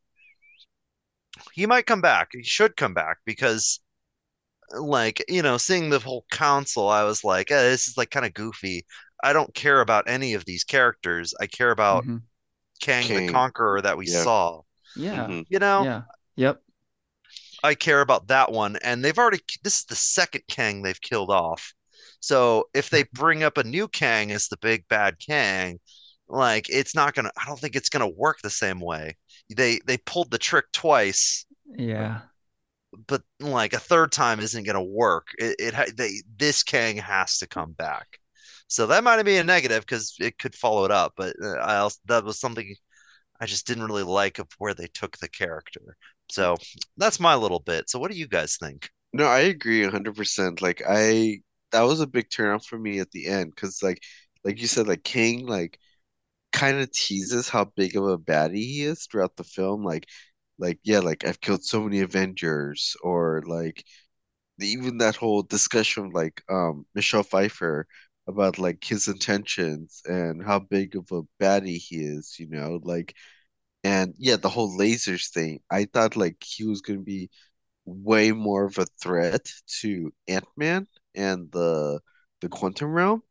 He might come back. He should come back because like, you know, seeing the whole council, I was like, eh, this is like kind of goofy. I don't care about any of these characters. I care about mm-hmm. Kang, Kang the Conqueror that we yeah. saw. Yeah. Mm-hmm. You know? Yeah. Yep. I care about that one. And they've already, this is the second Kang they've killed off. So if they bring up a new Kang as the big bad Kang, like, it's not going to, I don't think it's going to work the same way. They, they pulled the trick twice. Yeah. But, but like a third time isn't going to work. It, it they this Kang has to come back. So that might be a negative because it could follow it up. But I also, that was something I just didn't really like of where they took the character. So that's my little bit. So what do you guys think? No, I agree one hundred percent. Like, I, that was a big turnoff for me at the end because, like, like you said, like, Kang, like, kind of teases how big of a baddie he is throughout the film. Like, like yeah, like, I've killed so many Avengers, or, like, even that whole discussion of, like, um, Michelle Pfeiffer about, like, his intentions and how big of a baddie he is, you know, like, and yeah, the whole lasers thing. I thought, like, he was going to be way more of a threat to Ant-Man and the the Quantum Realm.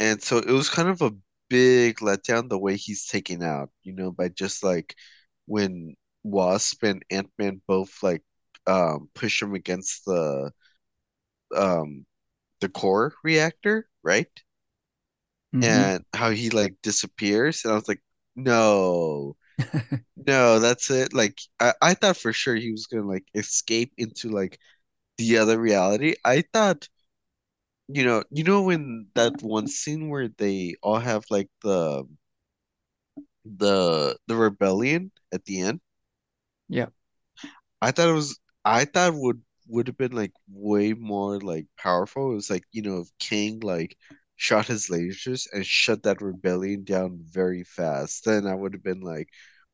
And so it was kind of a big letdown the way he's taken out, you know, by just, like, when Wasp and Ant-Man both, like, um, push him against the um the core reactor, right? Mm-hmm. And how he, like, disappears. And I was like, no, no, that's it. Like, I, I thought for sure he was gonna, like, escape into, like, the other reality. I thought, you know, you know when that one scene where they all have, like, the the the rebellion at the end. Yeah, I thought it was. I thought it would would have been, like, way more, like, powerful. It was like, you know, if Kang, like, shot his lasers and shut that rebellion down very fast, then I would have been like,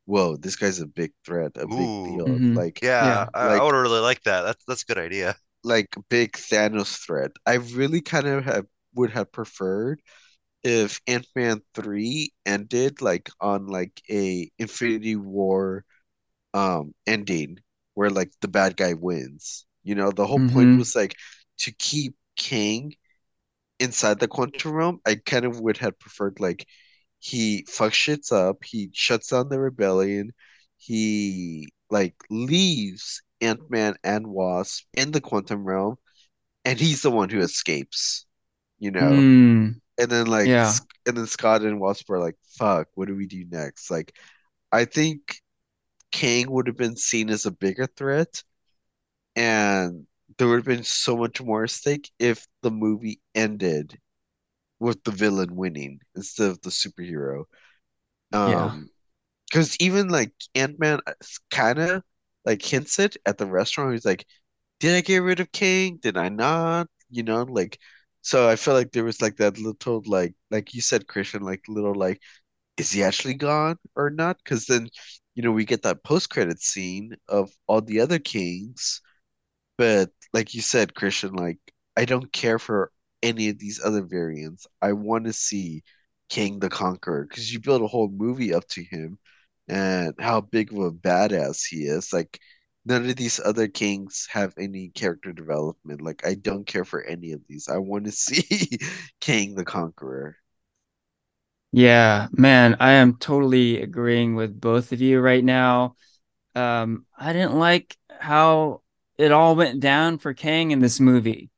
whoa, this guy's a big threat, a Ooh, big deal. Mm-hmm. Like, yeah, yeah. Like, I would really like that. That's that's a good idea. Like, big Thanos threat. I really kind of have would have preferred if Ant-Man three ended, like, on, like, a Infinity War um ending where, like, the bad guy wins. You know, the whole mm-hmm. point was, like, to keep Kang inside the Quantum Realm. I kind of would have preferred, like, he fucks shits up, he shuts down the rebellion, he, like, leaves Ant-Man and Wasp in the Quantum Realm, and he's the one who escapes, you know? Mm. And then, like, yeah. and then Scott and Wasp are like, fuck, what do we do next? Like, I think Kang would have been seen as a bigger threat, and there would have been so much more at stake if the movie ended with the villain winning instead of the superhero. Um, because yeah. even, like, Ant-Man kind of, like, hints it at the restaurant. He's like, did I get rid of Kang? Did I not? You know, like, so I feel like there was, like, that little, like, like you said, Christian, like, little, like, is he actually gone or not? Because then, you know, we get that post-credit scene of all the other Kings. But like you said, Christian, like, I don't care for any of these other variants. I want to see Kang the Conqueror, because you build a whole movie up to him and how big of a badass he is. Like, none of these other Kings have any character development. Like, I don't care for any of these. I want to see Kang the Conqueror. Yeah, man, I am totally agreeing with both of you right now. Um, I didn't like how it all went down for Kang in this movie.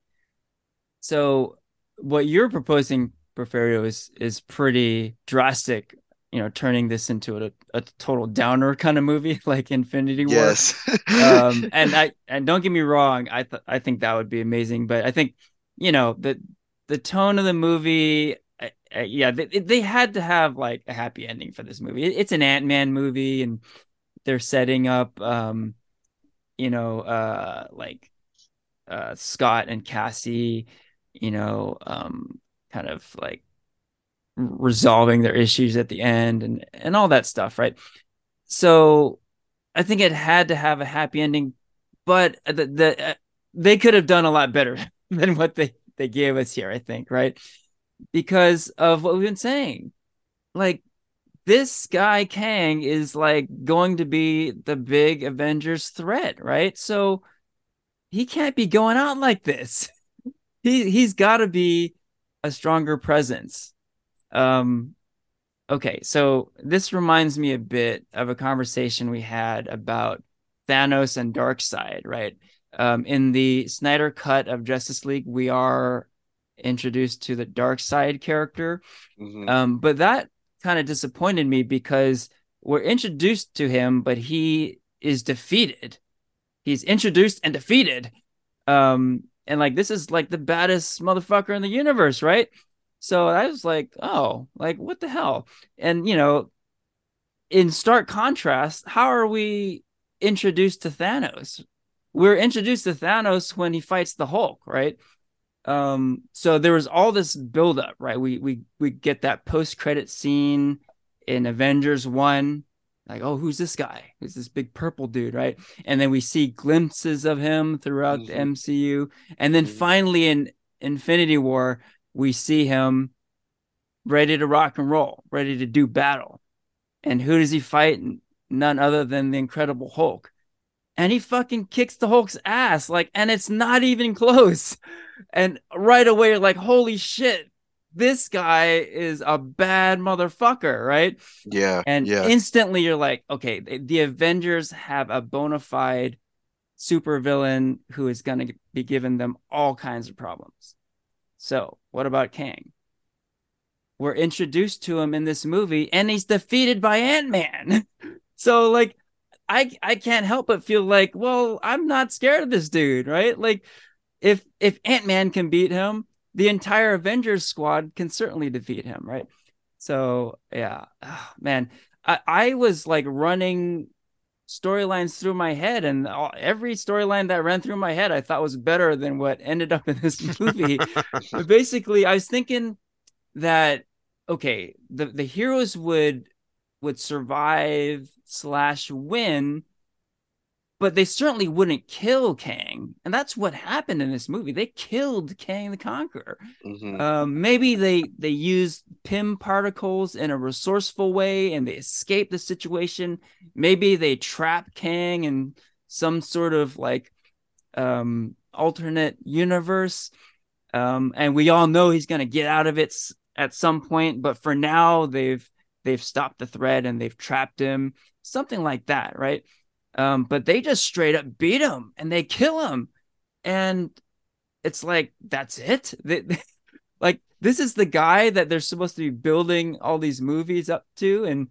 So what you're proposing, Porfirio, is is pretty drastic, you know, turning this into a, a total downer kind of movie like Infinity War. Yes. um, and I and don't get me wrong, I th- I think that would be amazing, but I think, you know, the the tone of the movie. Uh, yeah, they they had to have, like, a happy ending for this movie. It, it's an Ant-Man movie, and they're setting up, um, you know, uh, like uh, Scott and Cassie, you know, um, kind of like resolving their issues at the end, and and all that stuff, right? So I think it had to have a happy ending, but the, the uh, they could have done a lot better than what they they gave us here, I think, right? Because of what we've been saying, like, this guy Kang is, like, going to be the big Avengers threat, right? So he can't be going out like this. He, he's got to be a stronger presence. Um, okay, so this reminds me a bit of a conversation we had about Thanos and Darkseid, right? Um, in the Snyder cut of Justice League, we are introduced to the Darkseid character. Mm-hmm. Um, but that kind of disappointed me because we're introduced to him, but he is defeated. He's introduced and defeated. Um, and like, this is like the baddest motherfucker in the universe, right? So I was like, oh, like, what the hell? And, you know, in stark contrast, how are we introduced to Thanos? We're introduced to Thanos when he fights the Hulk, right? Um, so there was all this buildup, right? We we we get that post-credit scene in Avengers one, like, oh, who's this guy? Who's this big purple dude, right? And then we see glimpses of him throughout mm-hmm. the M C U. And then mm-hmm. finally in Infinity War, we see him ready to rock and roll, ready to do battle. And who does he fight? None other than the Incredible Hulk. And he fucking kicks the Hulk's ass, like, and it's not even close. And right away, you're like, holy shit, this guy is a bad motherfucker, right? Yeah. And yeah. instantly you're like, okay, the Avengers have a bona fide supervillain who is going to be giving them all kinds of problems. So what about Kang? We're introduced to him in this movie, and he's defeated by Ant-Man. So, like, I I can't help but feel like, well, I'm not scared of this dude, right? Like, if if Ant-Man can beat him, the entire Avengers squad can certainly defeat him, right? So, yeah, oh, man, I, I was like running storylines through my head, and all, every storyline that ran through my head, I thought was better than what ended up in this movie. But basically, I was thinking that, okay, the, the heroes would would survive slash win, but they certainly wouldn't kill Kang. And that's what happened in this movie. They killed Kang the Conqueror. Mm-hmm. Um, maybe they, they used Pym particles in a resourceful way and they escaped the situation. Maybe they trapped Kang in some sort of like um, alternate universe. Um, and we all know he's going to get out of it at some point. But for now, they've They've stopped the thread and they've trapped him, something like that, right? Um, but they just straight up beat him and they kill him. And it's like, that's it? They, they, like, this is the guy that they're supposed to be building all these movies up to and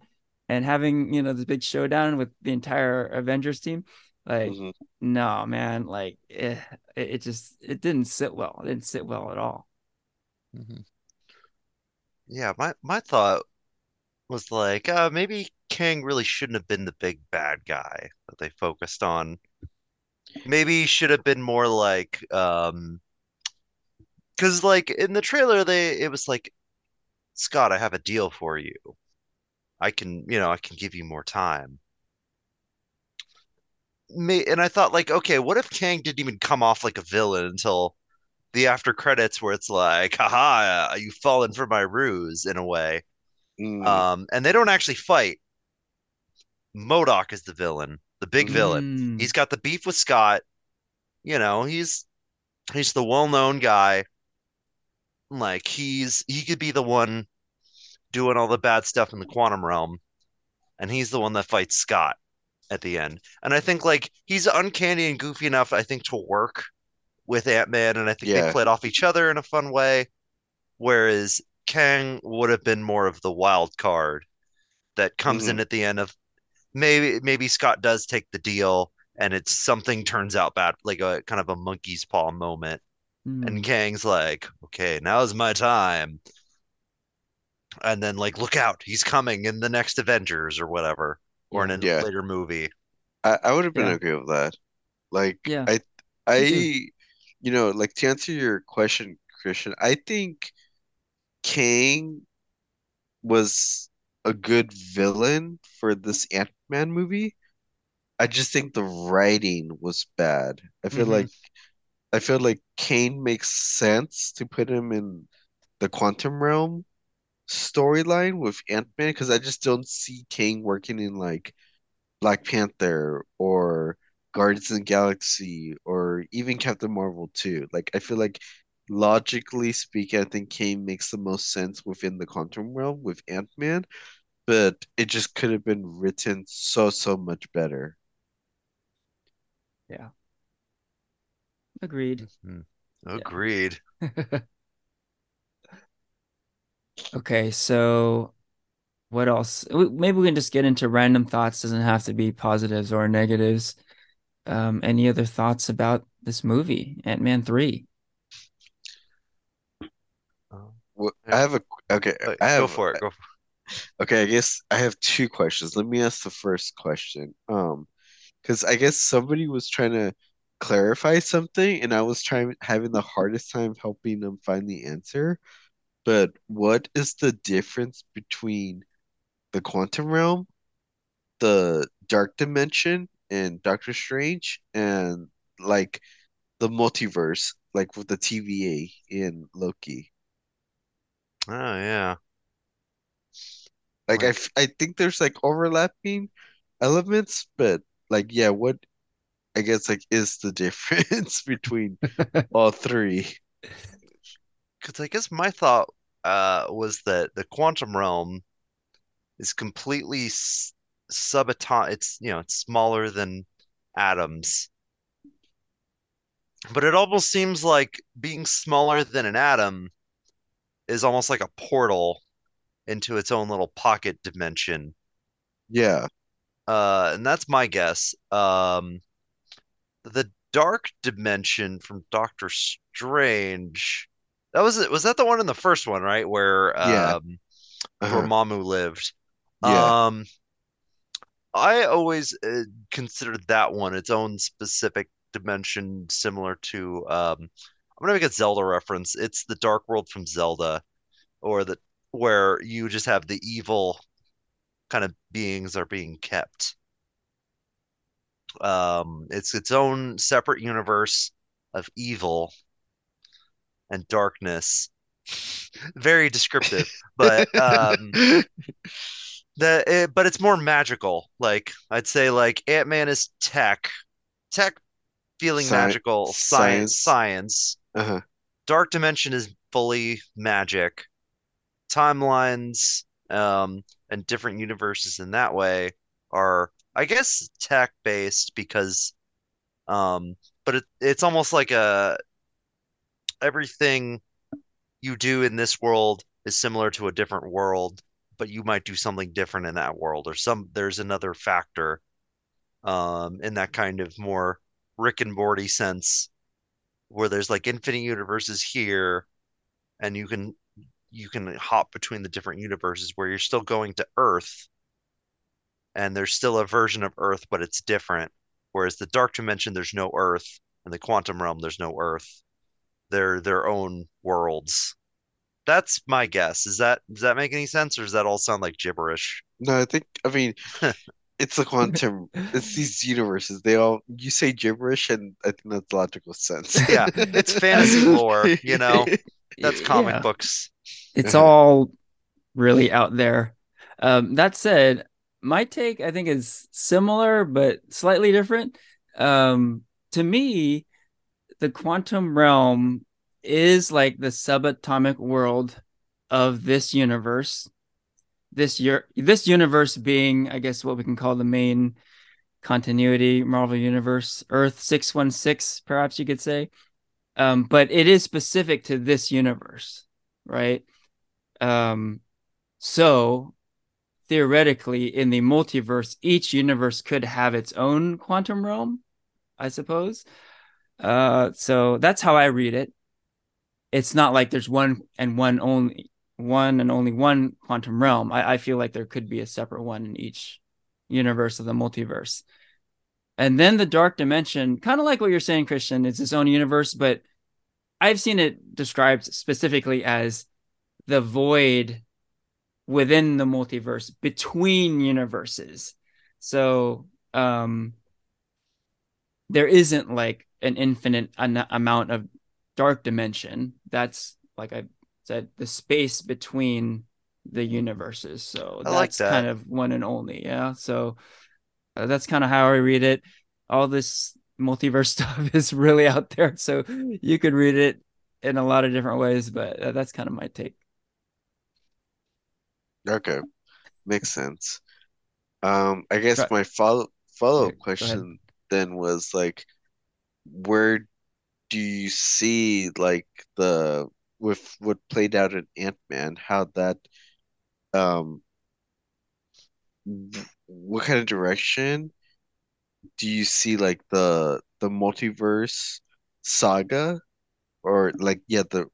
and having, you know, this big showdown with the entire Avengers team? Like, mm-hmm. no, man, like, it, it just, it didn't sit well. It didn't sit well at all. Mm-hmm. Yeah, my, my thought was like, uh, maybe Kang really shouldn't have been the big bad guy that they focused on. Maybe he should have been more like, um, because like in the trailer, they it was like, Scott, I have a deal for you. I can, you know, I can give you more time. May and I thought like, okay, what if Kang didn't even come off like a villain until the after credits, where it's like, haha, you've fallen for my ruse in a way. Mm. Um, and they don't actually fight. M O D O K is the villain, the big mm. villain. He's got the beef with Scott. You know, he's he's the well-known guy. Like he's he could be the one doing all the bad stuff in the Quantum Realm, and he's the one that fights Scott at the end. And I think like he's uncanny and goofy enough, I think, to work with Ant-Man, and I think yeah. they played off each other in a fun way. Whereas Kang would have been more of the wild card that comes mm-hmm. in at the end of maybe maybe Scott does take the deal and it's something turns out bad, like a kind of a monkey's paw moment. Mm. And Kang's like, okay, now's my time. And then like, look out, he's coming in the next Avengers or whatever, or in a yeah. later movie. I, I would have been yeah. okay with that. Like yeah. I I you know, like to answer your question, Christian, I think Kang was a good villain for this Ant-Man movie. I just think the writing was bad. I feel mm-hmm. like I feel like Kang makes sense to put him in the Quantum Realm storyline with Ant-Man, because I just don't see Kang working in like Black Panther or Guardians of the Galaxy or even Captain Marvel two. Like, I feel like, logically speaking, I think Kang makes the most sense within the Quantum Realm with Ant-Man, but it just could have been written so, so much better. Yeah. Agreed. Mm-hmm. Agreed. Yeah. Okay, so what else? Maybe we can just get into random thoughts. Doesn't have to be positives or negatives. Um, any other thoughts about this movie, Ant-Man three? Well, I have a okay. I have, go for it. Go for it. Okay, I guess I have two questions. Let me ask the first question. Um, because I guess somebody was trying to clarify something, and I was trying having the hardest time helping them find the answer. But what is the difference between the Quantum Realm, the Dark Dimension, and Doctor Strange, and like the multiverse, like with the T V A in Loki? Oh yeah. Like I, f- I think there's like overlapping elements, but like yeah, what I guess like is the difference between all three? Because I guess my thought uh was that the Quantum Realm is completely s- subatom. It's you know it's smaller than atoms, but it almost seems like being smaller than an atom is almost like a portal into its own little pocket dimension. Yeah. Uh, and that's my guess. Um, the Dark Dimension from Doctor Strange. That was was that the one in the first one, right? Where yeah. um uh-huh. where Mamu lived. Yeah. Um I always uh, considered that one its own specific dimension, similar to um I'm gonna make a Zelda reference. It's the Dark World from Zelda, or the where you just have the evil kind of beings are being kept. Um, it's its own separate universe of evil and darkness. Very descriptive, but um, the it, but it's more magical. Like I'd say, like Ant-Man is tech, tech feeling Sci- magical, science, science. science. Uh-huh. Dark Dimension is fully magic, timelines, um, and different universes in that way are, I guess, tech based because, um, but it, it's almost like a everything you do in this world is similar to a different world, but you might do something different in that world, or some there's another factor, um, in that kind of more Rick and Morty sense, where there's like infinite universes here, and you can you can hop between the different universes where you're still going to Earth, and there's still a version of Earth, but it's different. Whereas the Dark Dimension, there's no Earth, and the Quantum Realm, there's no Earth. They're their own worlds. That's my guess. Is that does that make any sense, or does that all sound like gibberish? No, I think I mean it's the quantum. It's these universes. They all you say gibberish, and I think that's logical sense. Yeah, it's fantasy lore. You know, that's comic yeah. books. It's all really out there. Um, that said, my take I think is similar but slightly different. Um, to me, the Quantum Realm is like the subatomic world of this universe. This year, this universe being, I guess, what we can call the main continuity Marvel universe, Earth six one six, perhaps you could say. Um, but it is specific to this universe, right? Um, so theoretically, in the multiverse, each universe could have its own quantum realm, I suppose. Uh, so that's how I read it. It's not like there's one and one only. one and only one quantum realm. I, I feel like there could be a separate one in each universe of the multiverse. And then the Dark Dimension, kind of like what you're saying, Christian, it's its own universe, but I've seen it described specifically as the void within the multiverse between universes. So um, there isn't like an infinite an- amount of Dark Dimension. That's like I said, the space between the universes. So that's like that. Kind of one and only. Yeah. So uh, that's kind of how I read it. all this multiverse stuff is really out there. So you could read it in a lot of different ways, but that's kind of my take. Okay. Makes sense. Um, I guess my follow follow up question then was like, where do you see like the with what played out in Ant-Man, how that, um, what kind of direction do you see like the the multiverse saga, or like yeah the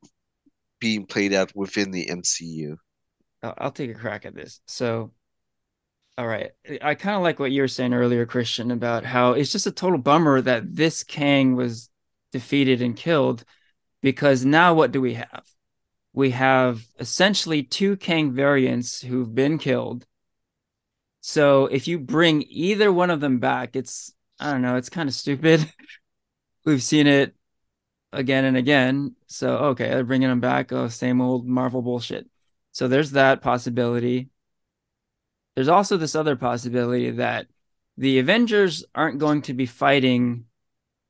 being played out within the M C U? I'll take a crack at this. So, all right. I kind of like what you were saying earlier, Christian, about how it's just a total bummer that this Kang was defeated and killed, because now what do we have? We have essentially two Kang variants who've been killed. So if you bring either one of them back, it's, I don't know, it's kind of stupid. We've seen it again and again. So, okay, they're bringing them back. Oh, same old Marvel bullshit. So there's that possibility. There's also this other possibility that the Avengers aren't going to be fighting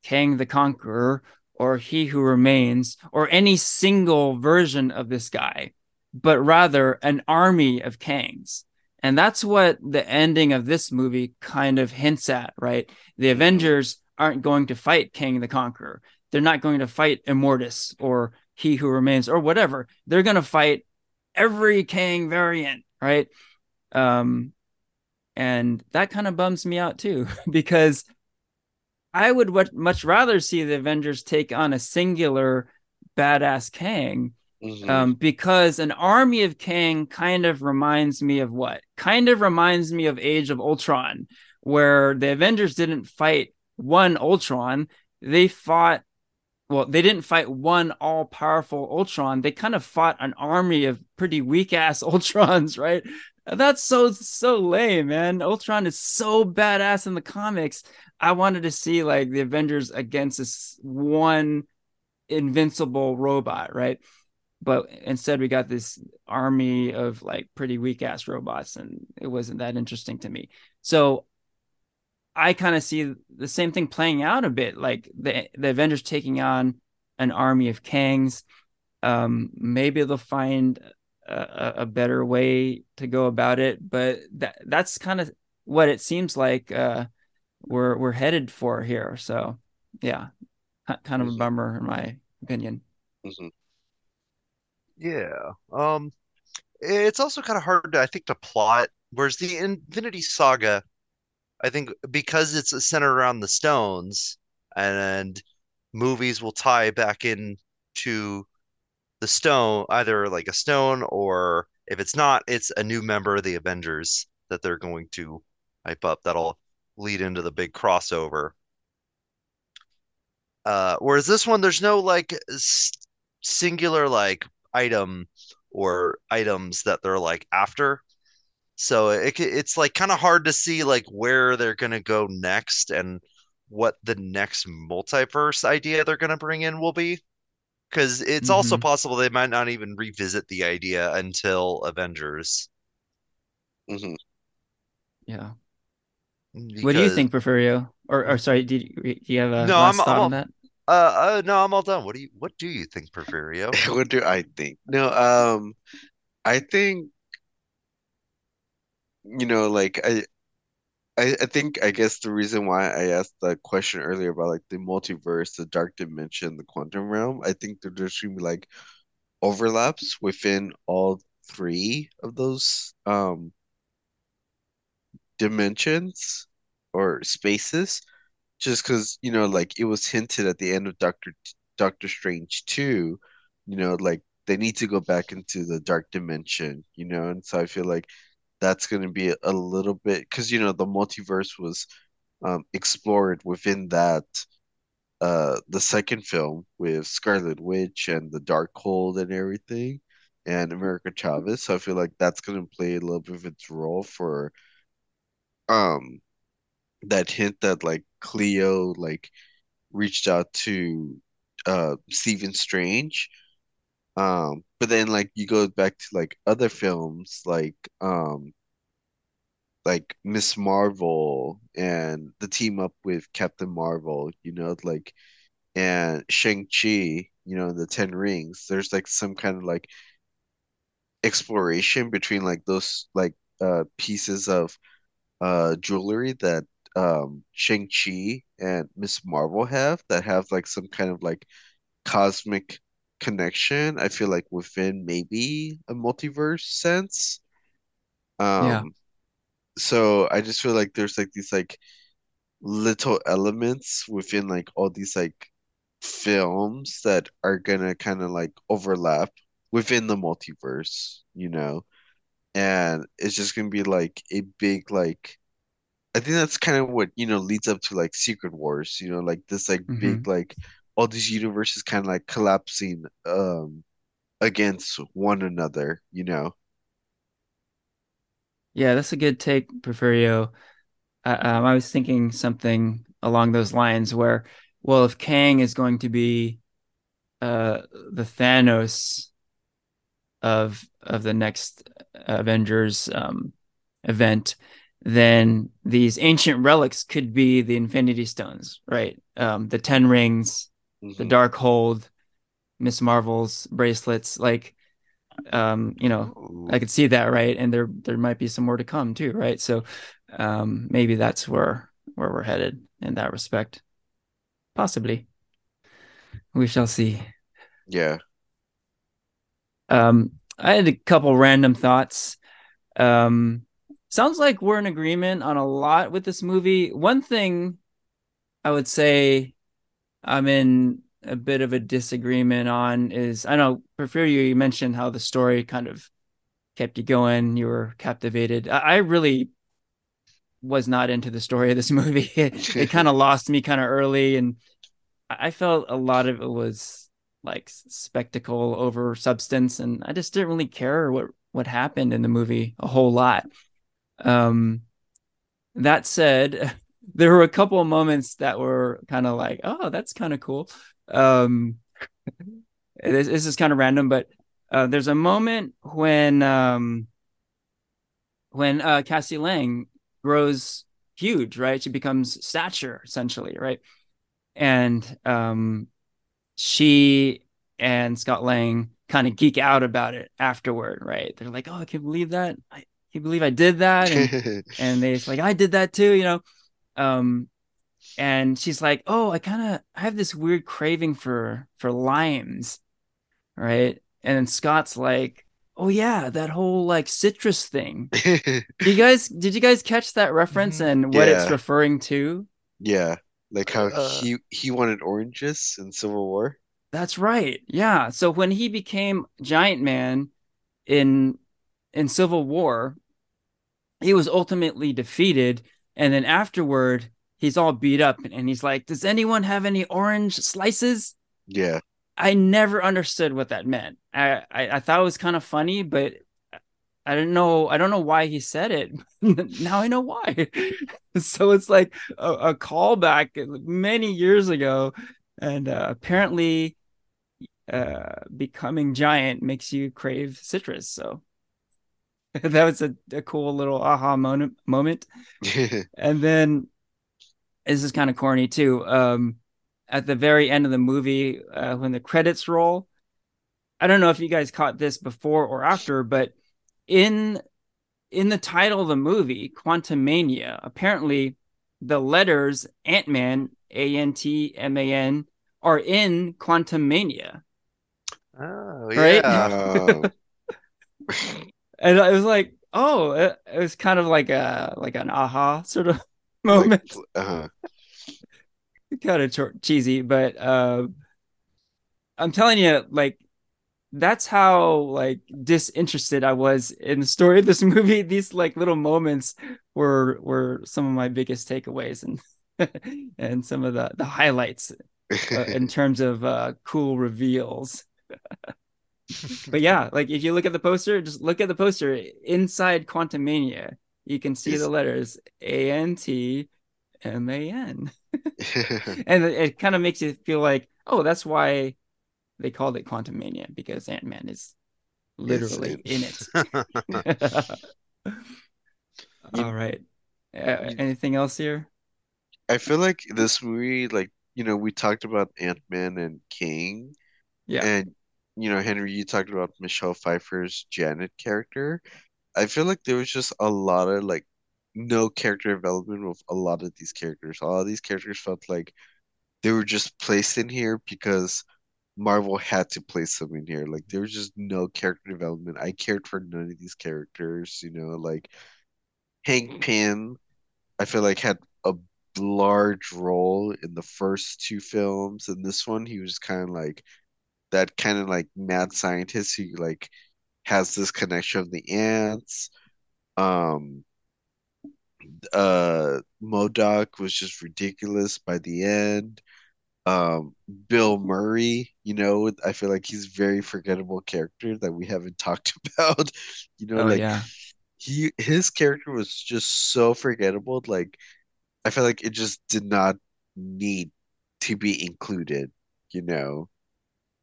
Kang the Conqueror or He Who Remains or any single version of this guy, but rather an army of Kangs. And that's what the ending of this movie kind of hints at, right? The Avengers aren't going to fight Kang the Conqueror. They're not going to fight Immortus or He Who Remains or whatever. They're going to fight every Kang variant, right? Um, and that kind of bums me out too, because I would w- much rather see the Avengers take on a singular badass Kang, mm-hmm. um, because an army of Kang kind of reminds me of what? Kind of reminds me of Age of Ultron, where the Avengers didn't fight one Ultron. They fought, well, they didn't fight one all-powerful Ultron. They kind of fought an army of pretty weak-ass Ultrons, right? That's so, so lame, man. Ultron is so badass in the comics. I wanted to see like the Avengers against this one invincible robot, right? But instead we got this army of like pretty weak ass robots, and it wasn't that interesting to me. So I kind of see the same thing playing out a bit, like the, the Avengers taking on an army of Kangs. Um, maybe they'll find a, a better way to go about it, but that that's kind of what it seems like uh we're we're headed for here. So yeah, kind of a bummer in my opinion. Mm-hmm. Yeah. Um it's also kind of hard to, I think, to plot, whereas the Infinity Saga, I think, because it's centered around the stones, and movies will tie back in to the stone, either like a stone, or if it's not, it's a new member of the Avengers that they're going to hype up that'll lead into the big crossover. Uh, whereas this one, there's no like s- singular like item or items that they're like after, so it it's like kind of hard to see like where they're gonna go next and what the next multiverse idea they're gonna bring in will be. Because it's mm-hmm. also possible they might not even revisit the idea until Avengers. Mm-hmm. Yeah. Because... What do you think, Porfirio? Or, or sorry, did you, do you have a no, last I'm, thought I'm all, on that? Uh, uh, no, I'm all done. What do you? What do you think, Porfirio? What do I think? No, um, I think, you know, like I, I, I think I guess the reason why I asked that question earlier about like the multiverse, the dark dimension, the quantum realm, I think that there's gonna be like overlaps within all three of those um dimensions or spaces, just because, you know, like it was hinted at the end of Doctor Doctor Strange two, you know, like they need to go back into the dark dimension, you know, and so I feel like that's going to be a little bit, because, you know, the multiverse was um, explored within that, uh, the second film with Scarlet Witch and the Darkhold and everything, and America Chavez. So I feel like that's going to play a little bit of its role for um, that hint that, like, Cleo, like, reached out to uh, Stephen Strange. Um, but then, like, you go back to like other films, like um, like Miz Marvel and the team up with Captain Marvel, you know, like, and Shang-Chi, you know, the Ten Rings, there's like some kind of like exploration between like those like uh pieces of uh jewelry that um Shang-Chi and Miz Marvel have that have like some kind of like cosmic connection, I feel like, within maybe a multiverse sense. Um yeah. So I just feel like there's like these like little elements within like all these like films that are gonna kind of like overlap within the multiverse, you know, and it's just gonna be like a big like, I think that's kind of what, you know, leads up to like Secret Wars, you know, like this like mm-hmm. big like all these universes kind of like collapsing um against one another, you know. Yeah, that's a good take, Porfirio. Uh, um, I was thinking something along those lines where, well, if Kang is going to be uh the Thanos of of the next Avengers um event, then these ancient relics could be the Infinity Stones, right? Um, the Ten Rings, mm-hmm. the Darkhold, Miz Marvel's bracelets. Like, um, you know, Ooh. I could see that, right? And there, there might be some more to come too, right? So, um, maybe that's where where we're headed in that respect. Possibly, we shall see. Yeah. Um, I had a couple random thoughts. Um. Sounds like we're in agreement on a lot with this movie. One thing I would say I'm in a bit of a disagreement on is, I know, Porfirio, you mentioned how the story kind of kept you going. You were captivated. I, I really was not into the story of this movie. It, it kind of lost me kind of early. And I felt a lot of it was like spectacle over substance. And I just didn't really care what, what happened in the movie a whole lot. Um, that said, there were a couple of moments that were kind of like, oh, that's kind of cool. Um, this, this is kind of random, but, uh, there's a moment when, um, when, uh, Cassie Lang grows huge, right? She becomes Stature, essentially. Right. And, um, she and Scott Lang kind of geek out about it afterward. Right. They're like, oh, I can't believe that. I, Can you believe I did that? And, and they just like, I did that too, you know? Um, and she's like, oh, I kind of, I have this weird craving for, for limes. Right. And then Scott's like, oh yeah, that whole like citrus thing. you guys, did you guys catch that reference and what yeah. it's referring to? Yeah. Like how uh, he, he wanted oranges in Civil War. That's right. Yeah. So when he became Giant Man in, in Civil War, he was ultimately defeated, and then afterward he's all beat up and he's like, does anyone have any orange slices? Yeah. I never understood what that meant. I, I, I thought it was kind of funny, but I don't know I don't know why he said it. Now I know why. So it's like a, a callback many years ago, and uh, apparently uh, becoming giant makes you crave citrus, so that was a, a cool little aha moment. moment. And then this is kind of corny too. Um, at the very end of the movie, uh, when the credits roll, I don't know if you guys caught this before or after, but in in the title of the movie, Quantumania, apparently the letters Ant-Man, A N T M A N, are in Quantumania. Oh, yeah. Right? And I was like, oh, it, it was kind of like a like an aha sort of moment. Like, uh-huh. Kind of ch- cheesy, but uh, I'm telling you, like, that's how like disinterested I was in the story of this movie. These like little moments were were some of my biggest takeaways and and some of the the highlights uh, in terms of uh, cool reveals. But yeah, like if you look at the poster, just look at the poster inside Quantumania, you can see the letters A N T M A N. And it, it kind of makes you feel like, oh, that's why they called it Quantumania, because Ant-Man is literally yes, in it. You, All right. Uh, you, anything else here? I feel like this movie, like, you know, we talked about Ant-Man and Kang. Yeah. And, you know, Henry, you talked about Michelle Pfeiffer's Janet character. I feel like there was just a lot of, like, no character development with a lot of these characters. A lot of these characters felt like they were just placed in here because Marvel had to place them in here. Like, there was just no character development. I cared for none of these characters, you know, like Hank Pym, I feel like had a large role in the first two films. In this one, he was kind of like that kind of like mad scientist who like has this connection of the ants. Um, uh, M O D O K was just ridiculous by the end. Um, Bill Murray, you know, I feel like he's a very forgettable character that we haven't talked about. You know, oh, like yeah. he his character was just so forgettable. Like, I feel like it just did not need to be included. You know,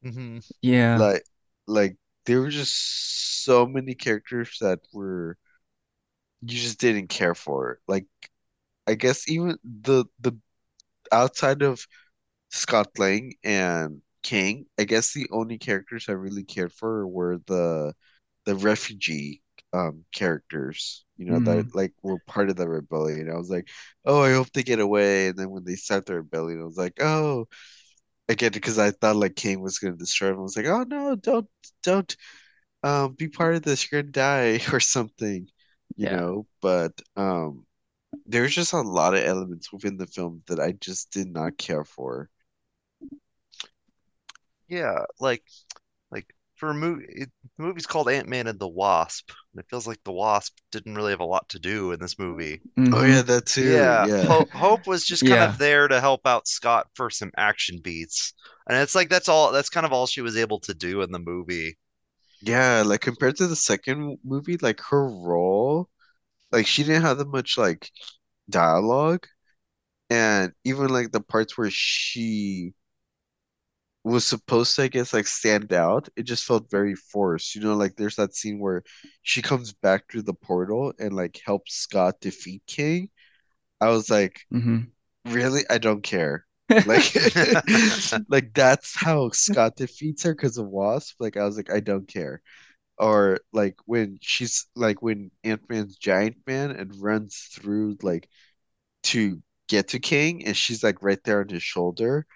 mm-hmm. yeah, like like there were just so many characters that were you just didn't care for. Like, I guess even the the outside of Scott Lang and Kang, I guess the only characters I really cared for were the the refugee um characters, you know, mm. that like were part of the rebellion. I was like, oh, I hope they get away. And then when they start the rebellion, I was like, oh, again, because I thought like Kang was gonna destroy him. I was like, oh no, don't don't um be part of this, you're gonna die or something, you yeah. know. But um there's just a lot of elements within the film that I just did not care for. Yeah, like, like for a movie, it, the movie's called Ant-Man and the Wasp. And it feels like the Wasp didn't really have a lot to do in this movie. Mm-hmm. Oh yeah, that too. Yeah, yeah. Hope, Hope was just kind yeah. of there to help out Scott for some action beats, and it's like that's all. That's kind of all she was able to do in the movie. Yeah, like compared to the second movie, like her role, like she didn't have that much like dialogue, and even like the parts where she was supposed to, I guess, like stand out, it just felt very forced, you know. Like there's that scene where she comes back through the portal and like helps Scott defeat King. I was like, mm-hmm. really, I don't care. Like, like that's how Scott defeats her because of Wasp. Like I was like, I don't care. Or like when she's like when Ant-Man's giant man and runs through like to get to King, and she's like right there on his shoulder.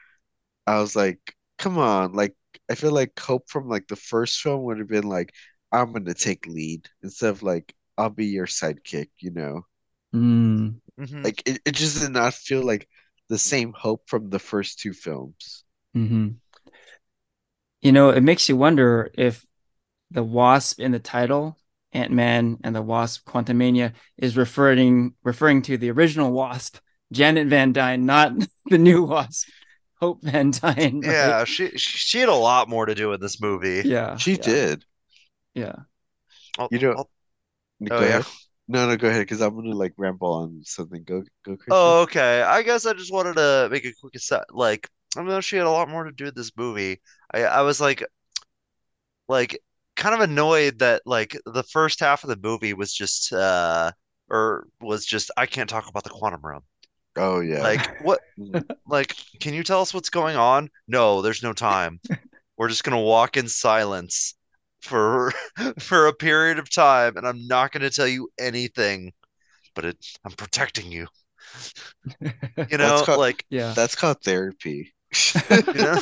I was like, come on. Like I feel like Hope from like the first film would have been like, I'm gonna take lead instead of like, I'll be your sidekick, you know. Mm. Mm-hmm. Like it, it just did not feel like the same Hope from the first two films. Mm-hmm. You know, it makes you wonder if the Wasp in the title, Ant-Man and the Wasp Quantumania, is referring referring to the original Wasp, Janet Van Dyne, not the new Wasp, Hope Van Dyne. Right? Yeah, she she had a lot more to do with this movie. Yeah, she yeah. did. Yeah, I'll, you know. Oh, yeah. No, no, go ahead, because I'm gonna like ramble on something. Go, go. Christian. Oh, okay. I guess I just wanted to make a quick aside. Like, I know she had a lot more to do with this movie. I I was like, like. kind of annoyed that like the first half of the movie was just uh or was just I can't talk about the quantum realm. Oh yeah. Like what like can you tell us what's going on? No, there's no time. We're just gonna walk in silence for for a period of time, and I'm not gonna tell you anything, but it, I'm protecting you. You know, called, like yeah. that's called therapy. You know?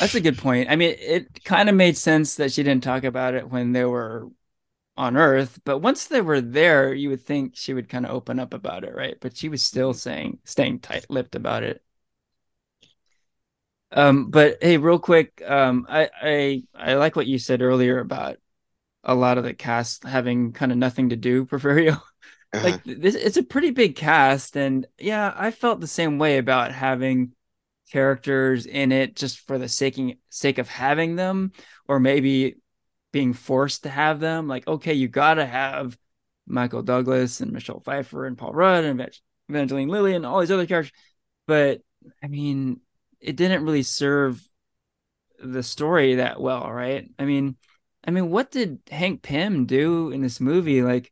That's a good point. I mean, it kind of made sense that she didn't talk about it when they were on Earth, but once they were there, you would think she would kind of open up about it, right? But she was still saying, staying tight-lipped about it. Um, but hey, real quick, um, I, I I like what you said earlier about a lot of the cast having kind of nothing to do, Porfirio. Like this, it's a pretty big cast, and yeah, I felt the same way about having characters in it just for the sake sake of having them, or maybe being forced to have them. Like, okay, you gotta have Michael Douglas and Michelle Pfeiffer and Paul Rudd and Evangeline Lilly and all these other characters, but I mean, it didn't really serve the story that well, right? I mean, I mean, what did Hank Pym do in this movie? Like,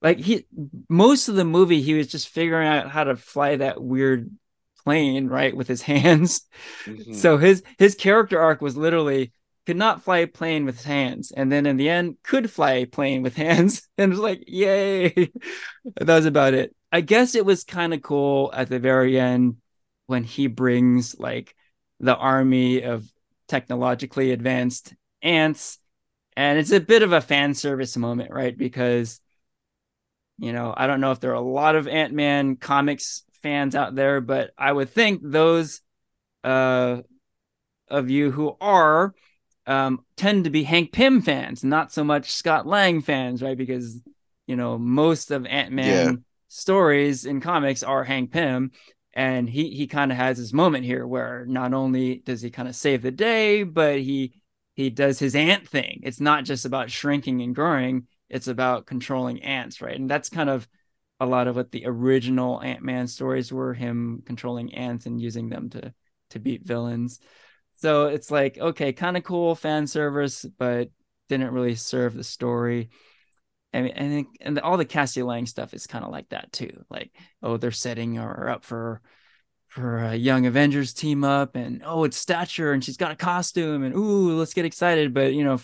like he most of the movie he was just figuring out how to fly that weird plane, right, with his hands. Mm-hmm. So his his character arc was literally could not fly a plane with his hands, and then in the end could fly a plane with hands, and it was like, yay. That was about it. I guess it was kind of cool at the very end when he brings like the army of technologically advanced ants, and it's a bit of a fan service moment, right? Because, you know, I don't know if there are a lot of Ant-Man comics fans out there, but I would think those uh, of you who are um, tend to be Hank Pym fans, not so much Scott Lang fans, right? Because, you know, most of Ant-Man yeah. stories in comics are Hank Pym, and he he kind of has this moment here where not only does he kind of save the day, but he he does his ant thing. It's not just about shrinking and growing, it's about controlling ants, right? And that's kind of a lot of what the original Ant-Man stories were, him controlling ants and using them to, to beat villains. So it's like, okay, kind of cool fan service, but didn't really serve the story. And, and, and all the Cassie Lang stuff is kind of like that too. Like, oh, they're setting her up for, for a Young Avengers team up, and oh, it's Stature and she's got a costume, and ooh, let's get excited. But, you know,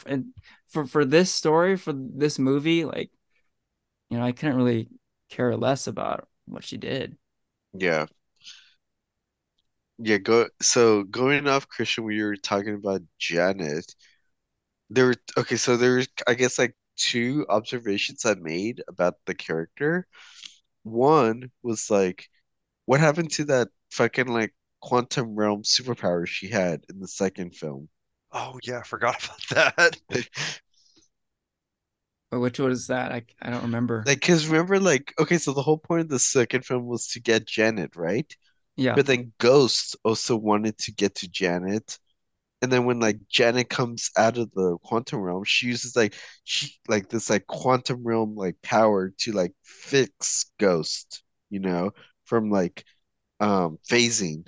for, for this story, for this movie, like, you know, I couldn't really care less about what she did. Yeah. Yeah, go so going off, Christian, we were talking about Janet. There were okay, so there was I guess like two observations I made about the character. One was like, what happened to that fucking like Quantum Realm superpower she had in the second film? Oh yeah, I forgot about that. Which one is that? I, I don't remember. Like, because remember, like, okay, so the whole point of the second film was to get Janet, right? Yeah. But then Ghost also wanted to get to Janet. And then when, like, Janet comes out of the Quantum Realm, she uses, like, she like this, like, Quantum Realm, like, power to, like, fix Ghost, you know, from, like, um phasing.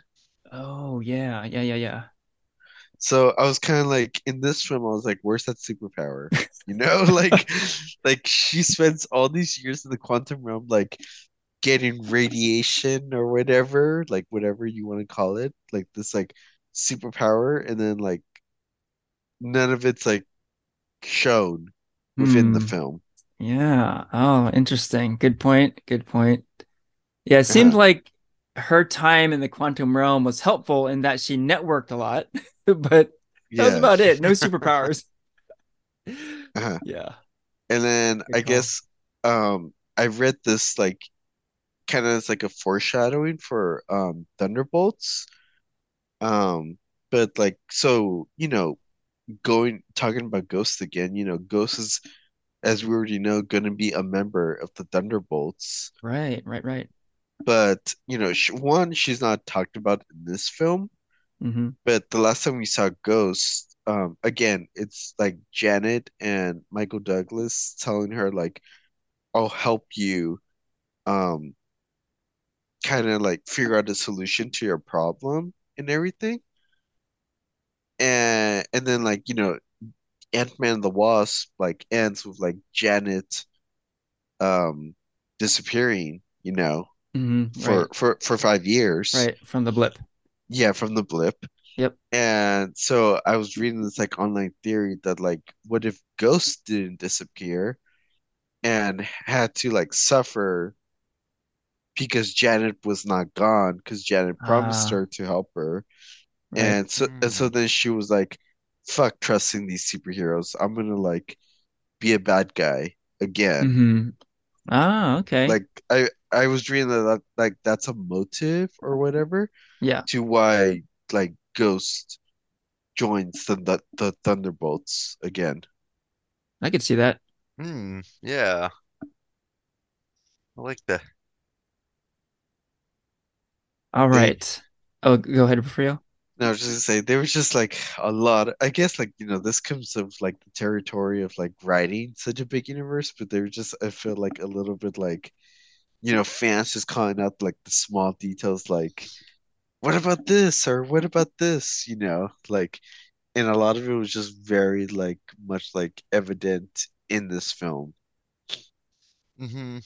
Oh, yeah, yeah, yeah, yeah. So I was kind of like, in this film, I was like, where's that superpower? You know, like, like she spends all these years in the Quantum Realm, like getting radiation or whatever, like whatever you want to call it, like this like superpower. And then like none of it's like shown within mm. the film. Yeah. Oh, interesting. Good point. Good point. Yeah. It seemed uh, like her time in the Quantum Realm was helpful in that she networked a lot. But yeah. That was about it. No superpowers. Uh-huh. Yeah. And then Good I call. guess um, I read this like kind of like a foreshadowing for um, Thunderbolts. Um, but like, so, you know, going talking about Ghost again, you know, Ghost is, as we already know, going to be a member of the Thunderbolts. Right, right, right. But, you know, she, one, she's not talked about in this film. Mm-hmm. But the last time we saw Ghost, um, again, it's like Janet and Michael Douglas telling her like, "I'll help you," um, kind of like figure out a solution to your problem and everything. And and then like you know, Ant-Man and the Wasp like ends with like Janet, um, disappearing, you know, mm-hmm, for right. for for five years, right, from the blip. Yeah, from the blip. Yep. And so I was reading this like online theory that like, what if Ghost didn't disappear and had to like suffer because Janet was not gone, because Janet promised uh, her to help her. Right. And so and so then she was like, fuck trusting these superheroes. I'm gonna like be a bad guy again. Mm-hmm. Ah, okay. Like I I was reading that like that's a motive or whatever. Yeah. To why like Ghost joins the the, the Thunderbolts again. I could see that. Hmm. Yeah. I like that. All right. They, oh, go ahead, Frio. No, I was just gonna say there was just like a lot. Of, I guess like you know this comes of like the territory of like writing such a big universe, but there was just I feel like a little bit like. You know, fans just calling out like the small details, like, what about this? Or what about this? You know, like and a lot of it was just very like much like evident in this film. Mm-hmm.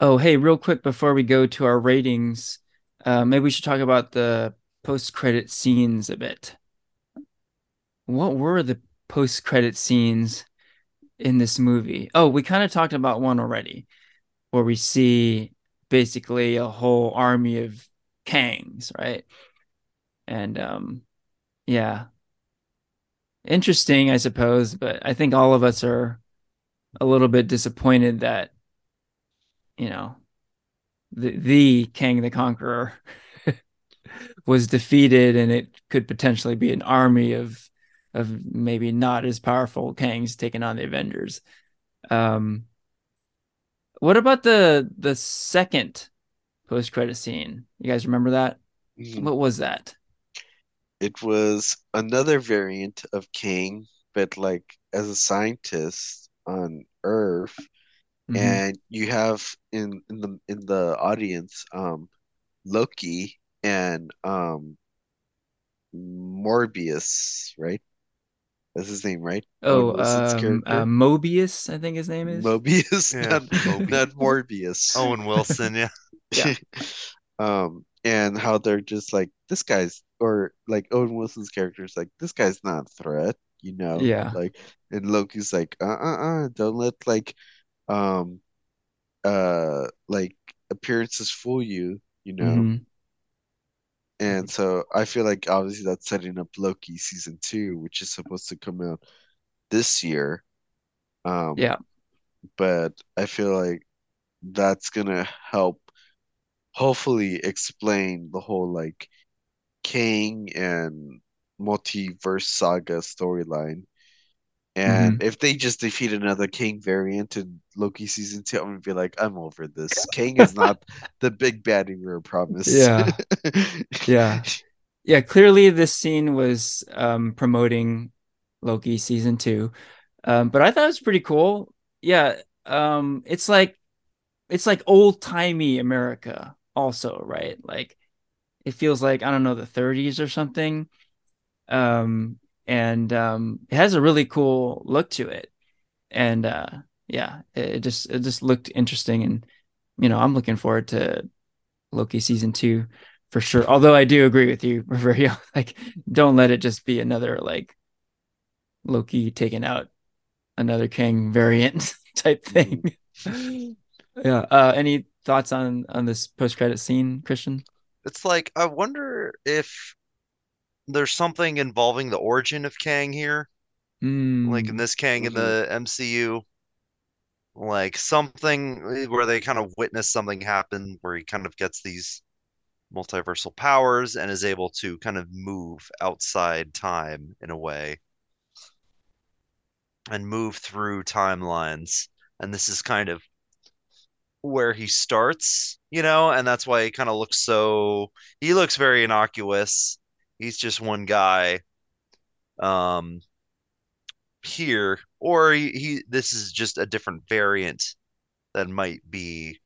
Oh, hey, real quick before we go to our ratings, uh, maybe we should talk about the post-credit scenes a bit. What were the post-credit scenes in this movie? Oh, we kind of talked about one already, where we see basically a whole army of Kangs, right? And um, yeah, interesting, I suppose, but I think all of us are a little bit disappointed that, you know, the, the Kang the Conqueror was defeated, and it could potentially be an army of of maybe not as powerful Kangs taking on the Avengers. Um, what about the the second post credit scene? You guys remember that? Mm. What was that? It was another variant of Kang, but like as a scientist on Earth. Mm-hmm. And you have in, in the in the audience, um, Loki and um, Morbius, right? That's his name, right? Oh, um, uh, Mobius, I think his name is Mobius, yeah. not, Mobius. not Morbius. Owen Wilson, yeah, yeah. Um, and how they're just like this guy's, or like Owen Wilson's character is like this guy's not a threat, you know? Yeah. Like, and Loki's like, uh, uh, uh, don't let like. um uh like appearances fool you, you know. Mm-hmm. And so I feel like obviously that's setting up Loki season two, which is supposed to come out this year. Um yeah, but I feel like that's gonna help hopefully explain the whole like Kang and multiverse saga storyline. And mm-hmm. if they just defeat another Kang variant in Loki season two, I'm gonna be like, I'm over this. Kang is not the big baddie we were promised. Yeah, yeah, yeah. Clearly, this scene was um, promoting Loki season two, um, but I thought it was pretty cool. Yeah, um, it's like it's like old timey America, also, right? Like it feels like, I don't know, the thirties or something. Um. And um, it has a really cool look to it, and uh, yeah, it just it just looked interesting, and you know, I'm looking forward to Loki season two for sure. Although I do agree with you, Reverio, like don't let it just be another like Loki taking out another Kang variant type thing. Yeah. Uh, any thoughts on on this post credit scene, Christian? It's like I wonder if there's something involving the origin of Kang here. Mm. Like in this Kang mm-hmm. in the M C U. Like something where they kind of witness something happen where he kind of gets these multiversal powers and is able to kind of move outside time in a way. And move through timelines. And this is kind of where he starts, you know? And that's why he kind of looks so... He looks very innocuous. He's just one guy um, here, or he, he. This is just a different variant that might be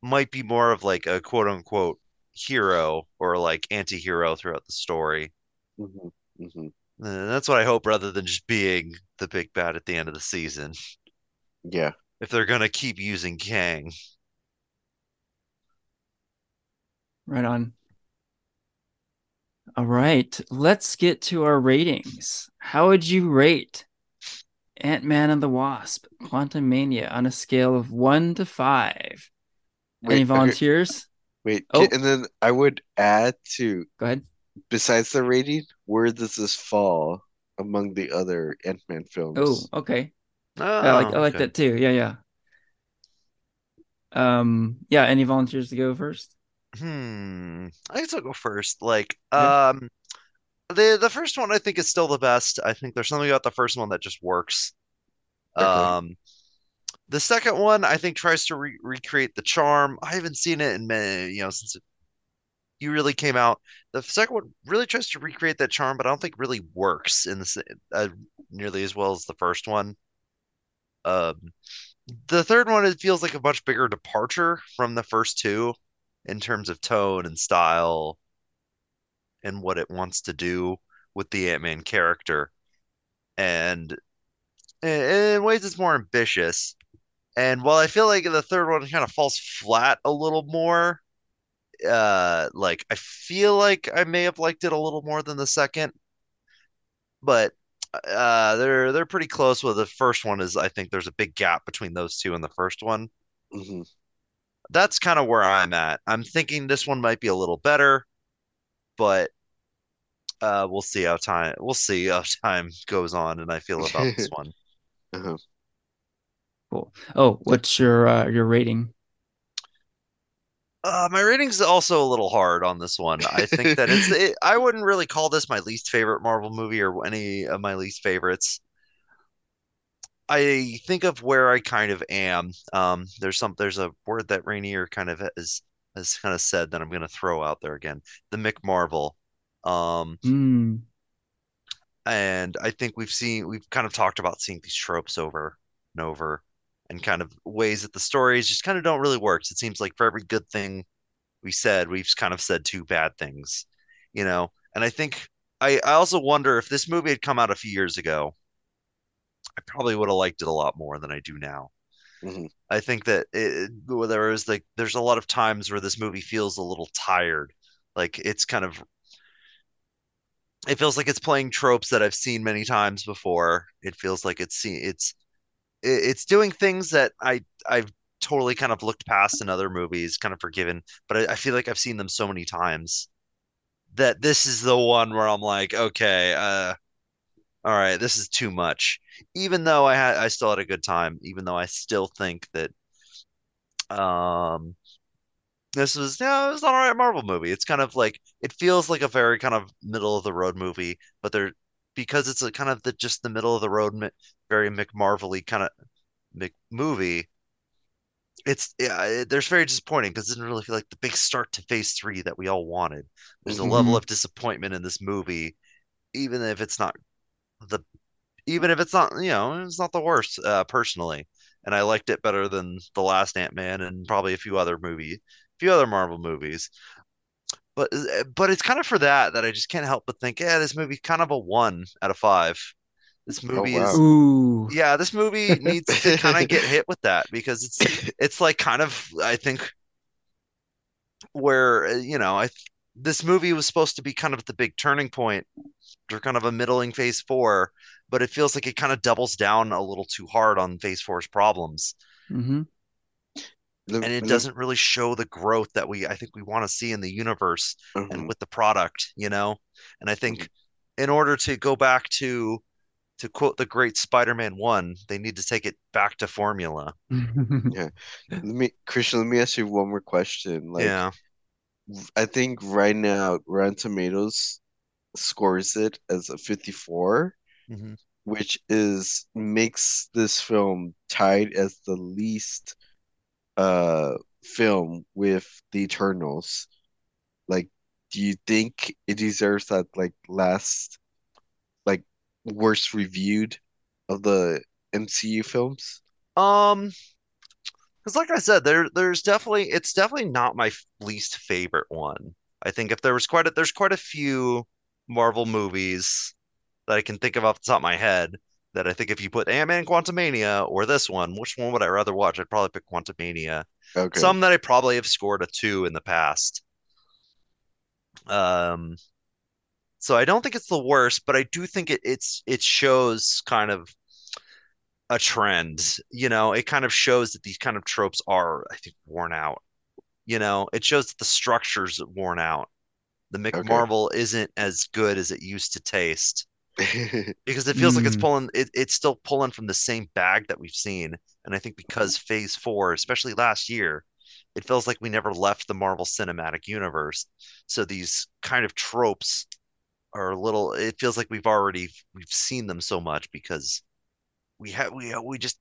might be more of like a quote unquote hero or like anti-hero throughout the story. Mm-hmm, mm-hmm. And that's what I hope, rather than just being the big bad at the end of the season. Yeah, if they're gonna keep using Kang, right on. All right, let's get to our ratings. How would you rate Ant-Man and the Wasp, Quantumania, on a scale of one to five? Wait, any volunteers? Wait, oh. And then I would add to... Go ahead. Besides the rating, where does this fall among the other Ant-Man films? Oh, okay. Oh, I like, I like okay. that too. Yeah, yeah. Um, yeah, any volunteers to go first? Hmm. I guess I'll go first. Like, yeah. um, the the first one I think is still the best. I think there's something about the first one that just works. Okay. Um, the second one I think tries to re- recreate the charm. I haven't seen it in many, you know, since it you really came out. The second one really tries to recreate that charm, but I don't think really works in the uh, nearly as well as the first one. Um, the third one, it feels like a much bigger departure from the first two. In terms of tone and style and what it wants to do with the Ant-Man character, and in ways it's more ambitious. And while I feel like the third one kind of falls flat a little more, uh, like I feel like I may have liked it a little more than the second, but uh, they're they're pretty close. Well, the first one is, I think there's a big gap between those two and the first one. Mm-hmm. That's kind of where I'm at. I'm thinking this one might be a little better, but uh, we'll see how time we'll see how time goes on, and I feel about this one. Uh-huh. Cool. Oh, what's your uh, your rating? Uh, my rating's also a little hard on this one. I think that it's. It, I wouldn't really call this my least favorite Marvel movie or any of my least favorites. I think of where I kind of am. Um, there's some. There's a word that Rainier kind of has has kind of said that I'm going to throw out there again. The McMarvel. Um, mm. And I think we've seen. We've kind of talked about seeing these tropes over and over, and kind of ways that the stories just kind of don't really work. So it seems like for every good thing we said, we've kind of said two bad things, you know? And I think, I, I also wonder if this movie had come out a few years ago, I probably would have liked it a lot more than I do now. Mm-hmm. I think that it, there is like, there's a lot of times where this movie feels a little tired. Like it's kind of, it feels like it's playing tropes that I've seen many times before. It feels like it's, it's, It's doing things that I, I've totally kind of looked past in other movies, kind of forgiven, but I, I feel like I've seen them so many times that this is the one where I'm like, okay, uh, all right, this is too much. Even though I had, I still had a good time, even though I still think that um, this was, yeah, it was an all right Marvel movie. It's kind of like, it feels like a very kind of middle of the road movie, but they're, because it's a kind of the just the middle of the road, very McMarvel-y kind of movie. It's yeah, it, there's very disappointing because it didn't really feel like the big start to phase three that we all wanted. There's mm-hmm. a level of disappointment in this movie, even if it's not the, even if it's not you know it's not the worst uh, personally. And I liked it better than the last Ant-Man and probably a few other movie, a few other Marvel movies. But but it's kind of for that that I just can't help but think, yeah, this movie's kind of a one out of five. This movie oh, wow. is, Ooh. yeah, this movie needs to kind of get hit with that because it's it's like kind of I think where you know I this movie was supposed to be kind of the big turning point or kind of a middling phase four, but it feels like it kind of doubles down a little too hard on phase four's problems. Mm-hmm. And it doesn't really show the growth that we, I think we want to see in the universe mm-hmm. and with the product, you know? And I think mm-hmm. in order to go back to, to quote the great Spider-Man one, they need to take it back to formula. yeah. Let me, Christian, let me ask you one more question. Like, yeah. I think right now, Rotten Tomatoes scores it as a fifty-four, mm-hmm. which is, makes this film tied as the least uh film with the Eternals. Like, do you think it deserves that like last like worst reviewed of the M C U films? Um because like I said, there there's definitely it's definitely not my least favorite one. I think if there was quite a there's quite a few Marvel movies that I can think of off the top of my head that I think if you put Ant-Man and Quantumania or this one, which one would I rather watch? I'd probably pick Quantumania. Okay. Some that I probably have scored a two in the past. Um, so I don't think it's the worst, but I do think it it's it shows kind of a trend. You know, it kind of shows that these kind of tropes are, I think, worn out. You know, it shows that the structure's worn out. The McMarvel okay. isn't as good as it used to taste. Because it feels mm. like it's pulling it, it's still pulling from the same bag that we've seen. And I think because phase four, especially last year, it feels like we never left the Marvel Cinematic Universe, so these kind of tropes are a little it feels like we've already we've seen them so much because we have we we just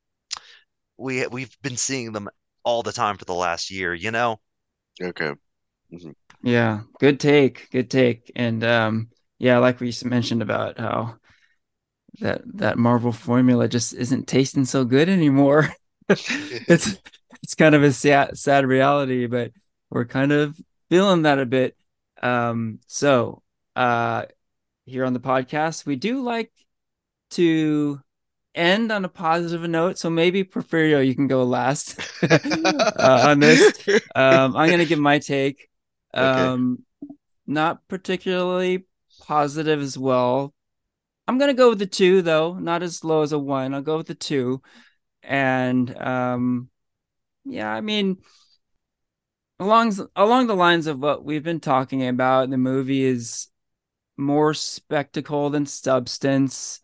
we we've been seeing them all the time for the last year, you know. Okay. Mm-hmm. Yeah, good take good take and um yeah, like we mentioned about how that that Marvel formula just isn't tasting so good anymore. it's it's kind of a sad, sad reality, but we're kind of feeling that a bit. Um, so uh, here on the podcast. We do like to end on a positive note, so maybe Porfirio, you can go last uh, on this. Um, I'm going to give my take. Um, okay. Not particularly positive as well. I'm going to go with the two, though. Not as low as a one. I'll go with the two. And um, yeah, I mean, along, along the lines of what we've been talking about, the movie is more spectacle than substance.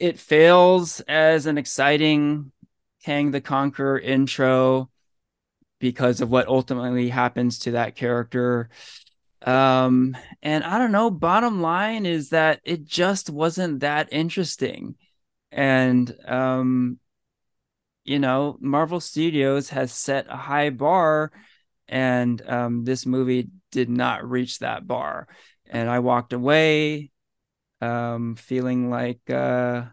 It fails as an exciting Kang the Conqueror intro because of what ultimately happens to that character. Um, and I don't know, bottom line is that it just wasn't that interesting. And, um, you know, Marvel Studios has set a high bar, and um, this movie did not reach that bar. And I walked away Um, feeling like uh,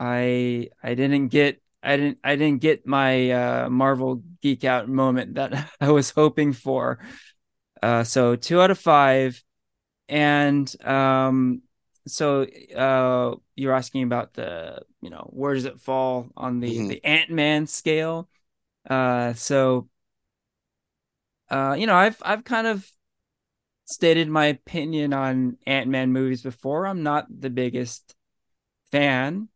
I I didn't get I didn't I didn't get my uh, Marvel geek out moment that I was hoping for. Uh, so two out of five, and um, so uh, you're asking about the you know where does it fall on the mm-hmm. the Ant-Man scale? Uh, so uh, you know I've I've kind of stated my opinion on Ant-Man movies before. I'm not the biggest fan,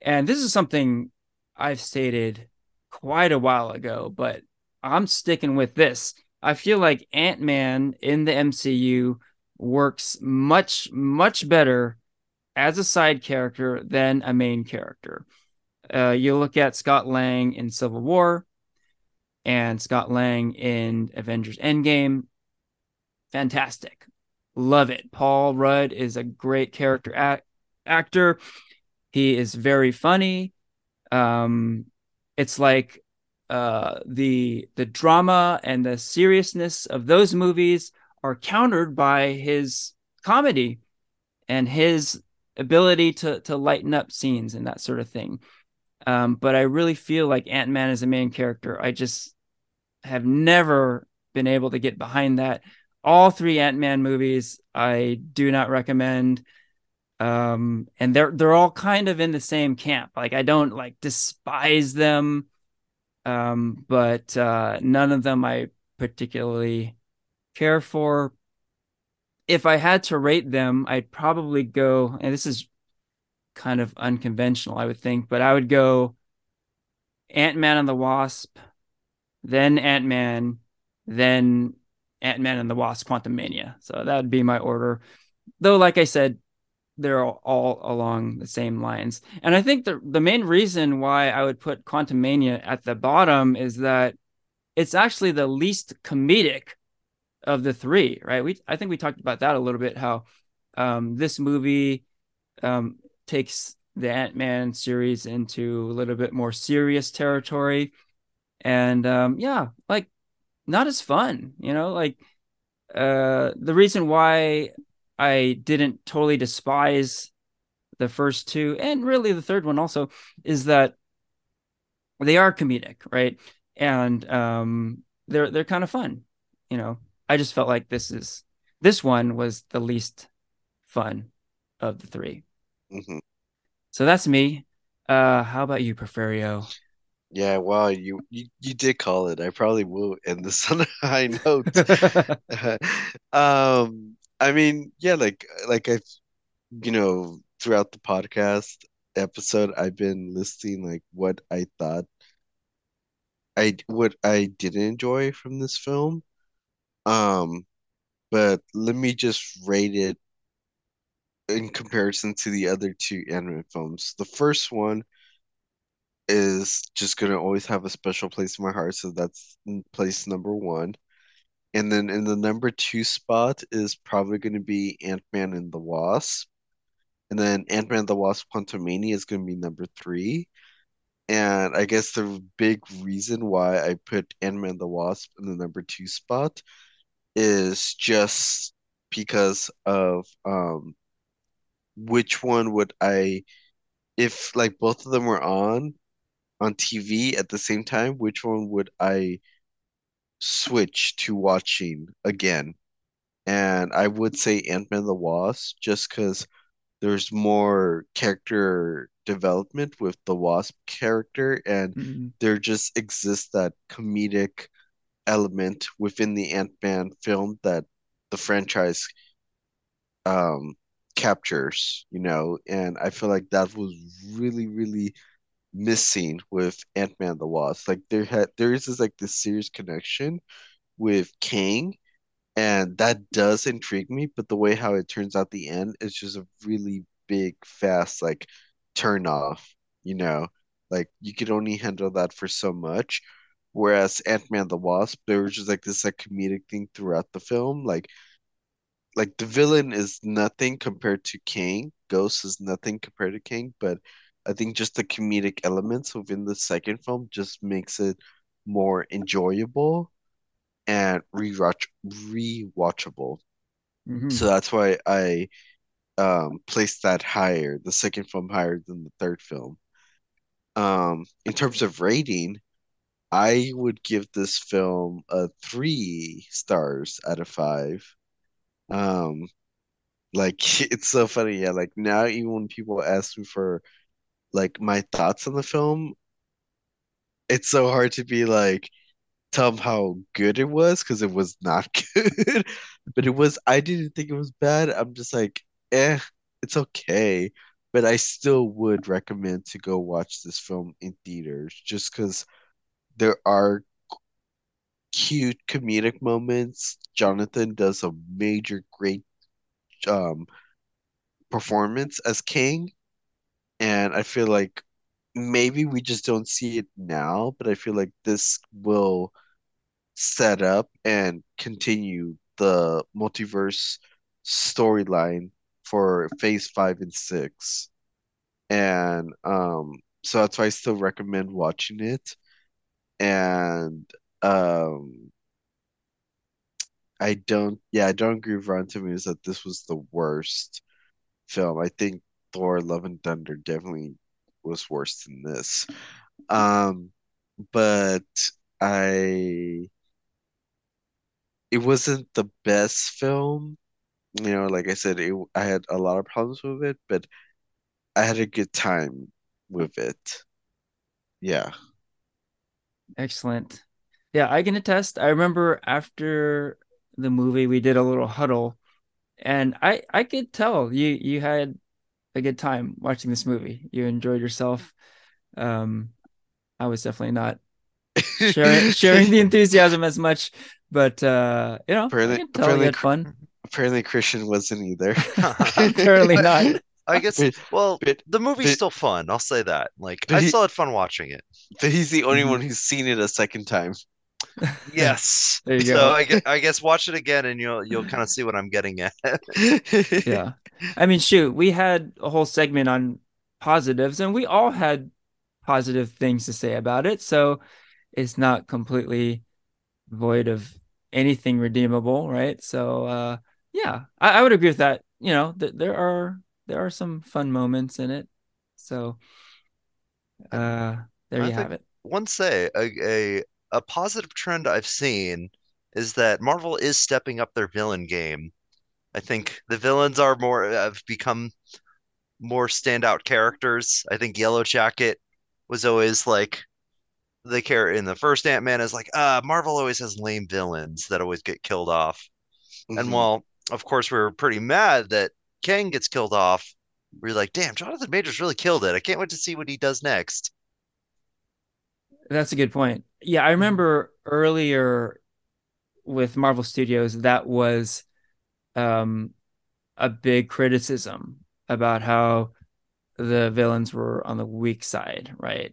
and this is something I've stated quite a while ago, but I'm sticking with this. I feel like Ant-Man in the M C U works much, much better as a side character than a main character. Uh, you look at Scott Lang in Civil War and Scott Lang in Avengers Endgame. Fantastic. Love it. Paul Rudd is a great character act- actor. He is very funny. Um, it's like uh, the the drama and the seriousness of those movies are countered by his comedy and his ability to, to lighten up scenes and that sort of thing. Um, but I really feel like Ant-Man is a main character. I just have never been able to get behind that. All three Ant-Man movies I do not recommend, um, and they're they're all kind of in the same camp. Like I don't like despise them, um, but uh, none of them I particularly care for. If I had to rate them, I'd probably go, and this is kind of unconventional, I would think, but I would go Ant-Man and the Wasp, then Ant-Man, then Ant-Man and the Wasp: Quantumania. So that would be my order. Though, like I said, they're all, all along the same lines. And I think the, the main reason why I would put Quantumania at the bottom is that it's actually the least comedic of the three, right? We I think we talked about that a little bit, how um, this movie um, takes the Ant-Man series into a little bit more serious territory. And um, yeah, like, not as fun, you know, like uh, the reason why I didn't totally despise the first two, and really the third one also, is that they are comedic, right? And um, they're they're kind of fun, you know. I just felt like this is this one was the least fun of the three. Mm-hmm. So that's me. Uh, how about you, Porfirio? Yeah, wow, you, you you did call it. I probably will end this on a high note. um, I mean, yeah, like like I, you know, throughout the podcast episode, I've been listing like what I thought I what I didn't enjoy from this film. Um, but let me just rate it in comparison to the other two anime films. The first one is just going to always have a special place in my heart, so that's place number one. And then in the number two spot is probably going to be Ant-Man and the Wasp. And then Ant-Man and the Wasp Quantumania is going to be number three. And I guess the big reason why I put Ant-Man and the Wasp in the number two spot is just because of um, which one would I, if like both of them were on, on T V at the same time, which one would I switch to watching again? and I would say Ant-Man and the Wasp, just because there's more character development with the Wasp character, and mm-hmm. there just exists that comedic element within the Ant-Man film that the franchise um captures, you know, and I feel like that was really, really missing with Ant-Man and the Wasp. Like there had there is this, like, this serious connection with Kang, and that does intrigue me, but the way how it turns out the end is just a really big, fast, like, turn off, you know, like you could only handle that for so much. Whereas Ant-Man and the Wasp, there was just like this, like, comedic thing throughout the film. Like, like the villain is nothing compared to Kang. Ghost is nothing compared to Kang, but I think just the comedic elements within the second film just makes it more enjoyable and rewatch rewatchable. Mm-hmm. So that's why I um placed that higher, the second film higher than the third film. Um, in terms of rating, I would give this film a three stars out of five. Um, like, it's so funny. Yeah, like, now even when people ask me for, like, my thoughts on the film, it's so hard to be like, tell them how good it was, because it was not good. But it was, I didn't think it was bad. I'm just like, eh, it's okay. But I still would recommend to go watch this film in theaters, just because there are cute comedic moments. Jonathan does a major great um performance as King, and I feel like maybe we just don't see it now, but I feel like this will set up and continue the multiverse storyline for phase five and six. And um so that's why I still recommend watching it. And um I don't yeah I don't agree with Rotten Tomatoes that this was the worst film. I think Thor Love and Thunder definitely was worse than this, um but I it wasn't the best film, you know, like I said, it, I had a lot of problems with it, but I had a good time with it. Yeah. Excellent. Yeah, I can attest. I remember after the movie, we did a little huddle, and I, I could tell you you had a good time watching this movie. You enjoyed yourself. Um, I was definitely not sharing, sharing the enthusiasm as much, but uh, you know, apparently, I could tell you had fun. Apparently, Christian wasn't either. Apparently not. I guess, well, but, the movie's but, still fun. I'll say that. Like, I he, still had fun watching it. But he's the only mm-hmm. one who's seen it a second time. Yes. There you so go. I guess, I guess watch it again, and you'll you'll kind of see what I'm getting at. Yeah. I mean, shoot, we had a whole segment on positives, and we all had positive things to say about it. So it's not completely void of anything redeemable, right? So, uh, yeah, I, I would agree with that. You know, th- there are... There are some fun moments in it. So uh, there I you have it. One say, a, a a positive trend I've seen is that Marvel is stepping up their villain game. I think the villains are more have become more standout characters. I think Yellow Jacket was always like the character in the first Ant-Man is like, ah, Marvel always has lame villains that always get killed off. Mm-hmm. And while, of course, we were pretty mad that Kang gets killed off, we're like, damn, Jonathan Majors really killed it. I can't wait to see what he does next. That's a good point. Yeah, I remember earlier with Marvel Studios, that was um, a big criticism about how the villains were on the weak side, right?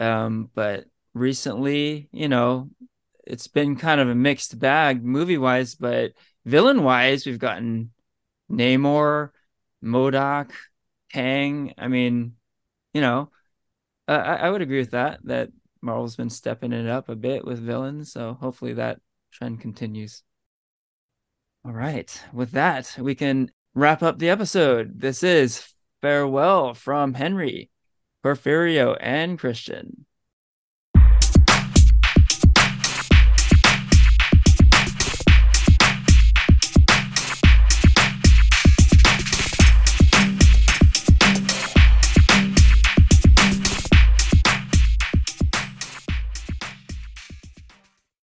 Um, but recently, you know, it's been kind of a mixed bag movie-wise, but villain-wise, we've gotten Namor, M O D O K, Kang. I mean, you know, uh, I, I would agree with that, that Marvel's been stepping it up a bit with villains. So hopefully that trend continues. All right. With that, we can wrap up the episode. This is Farewell from Henry, Porfirio, and Christian.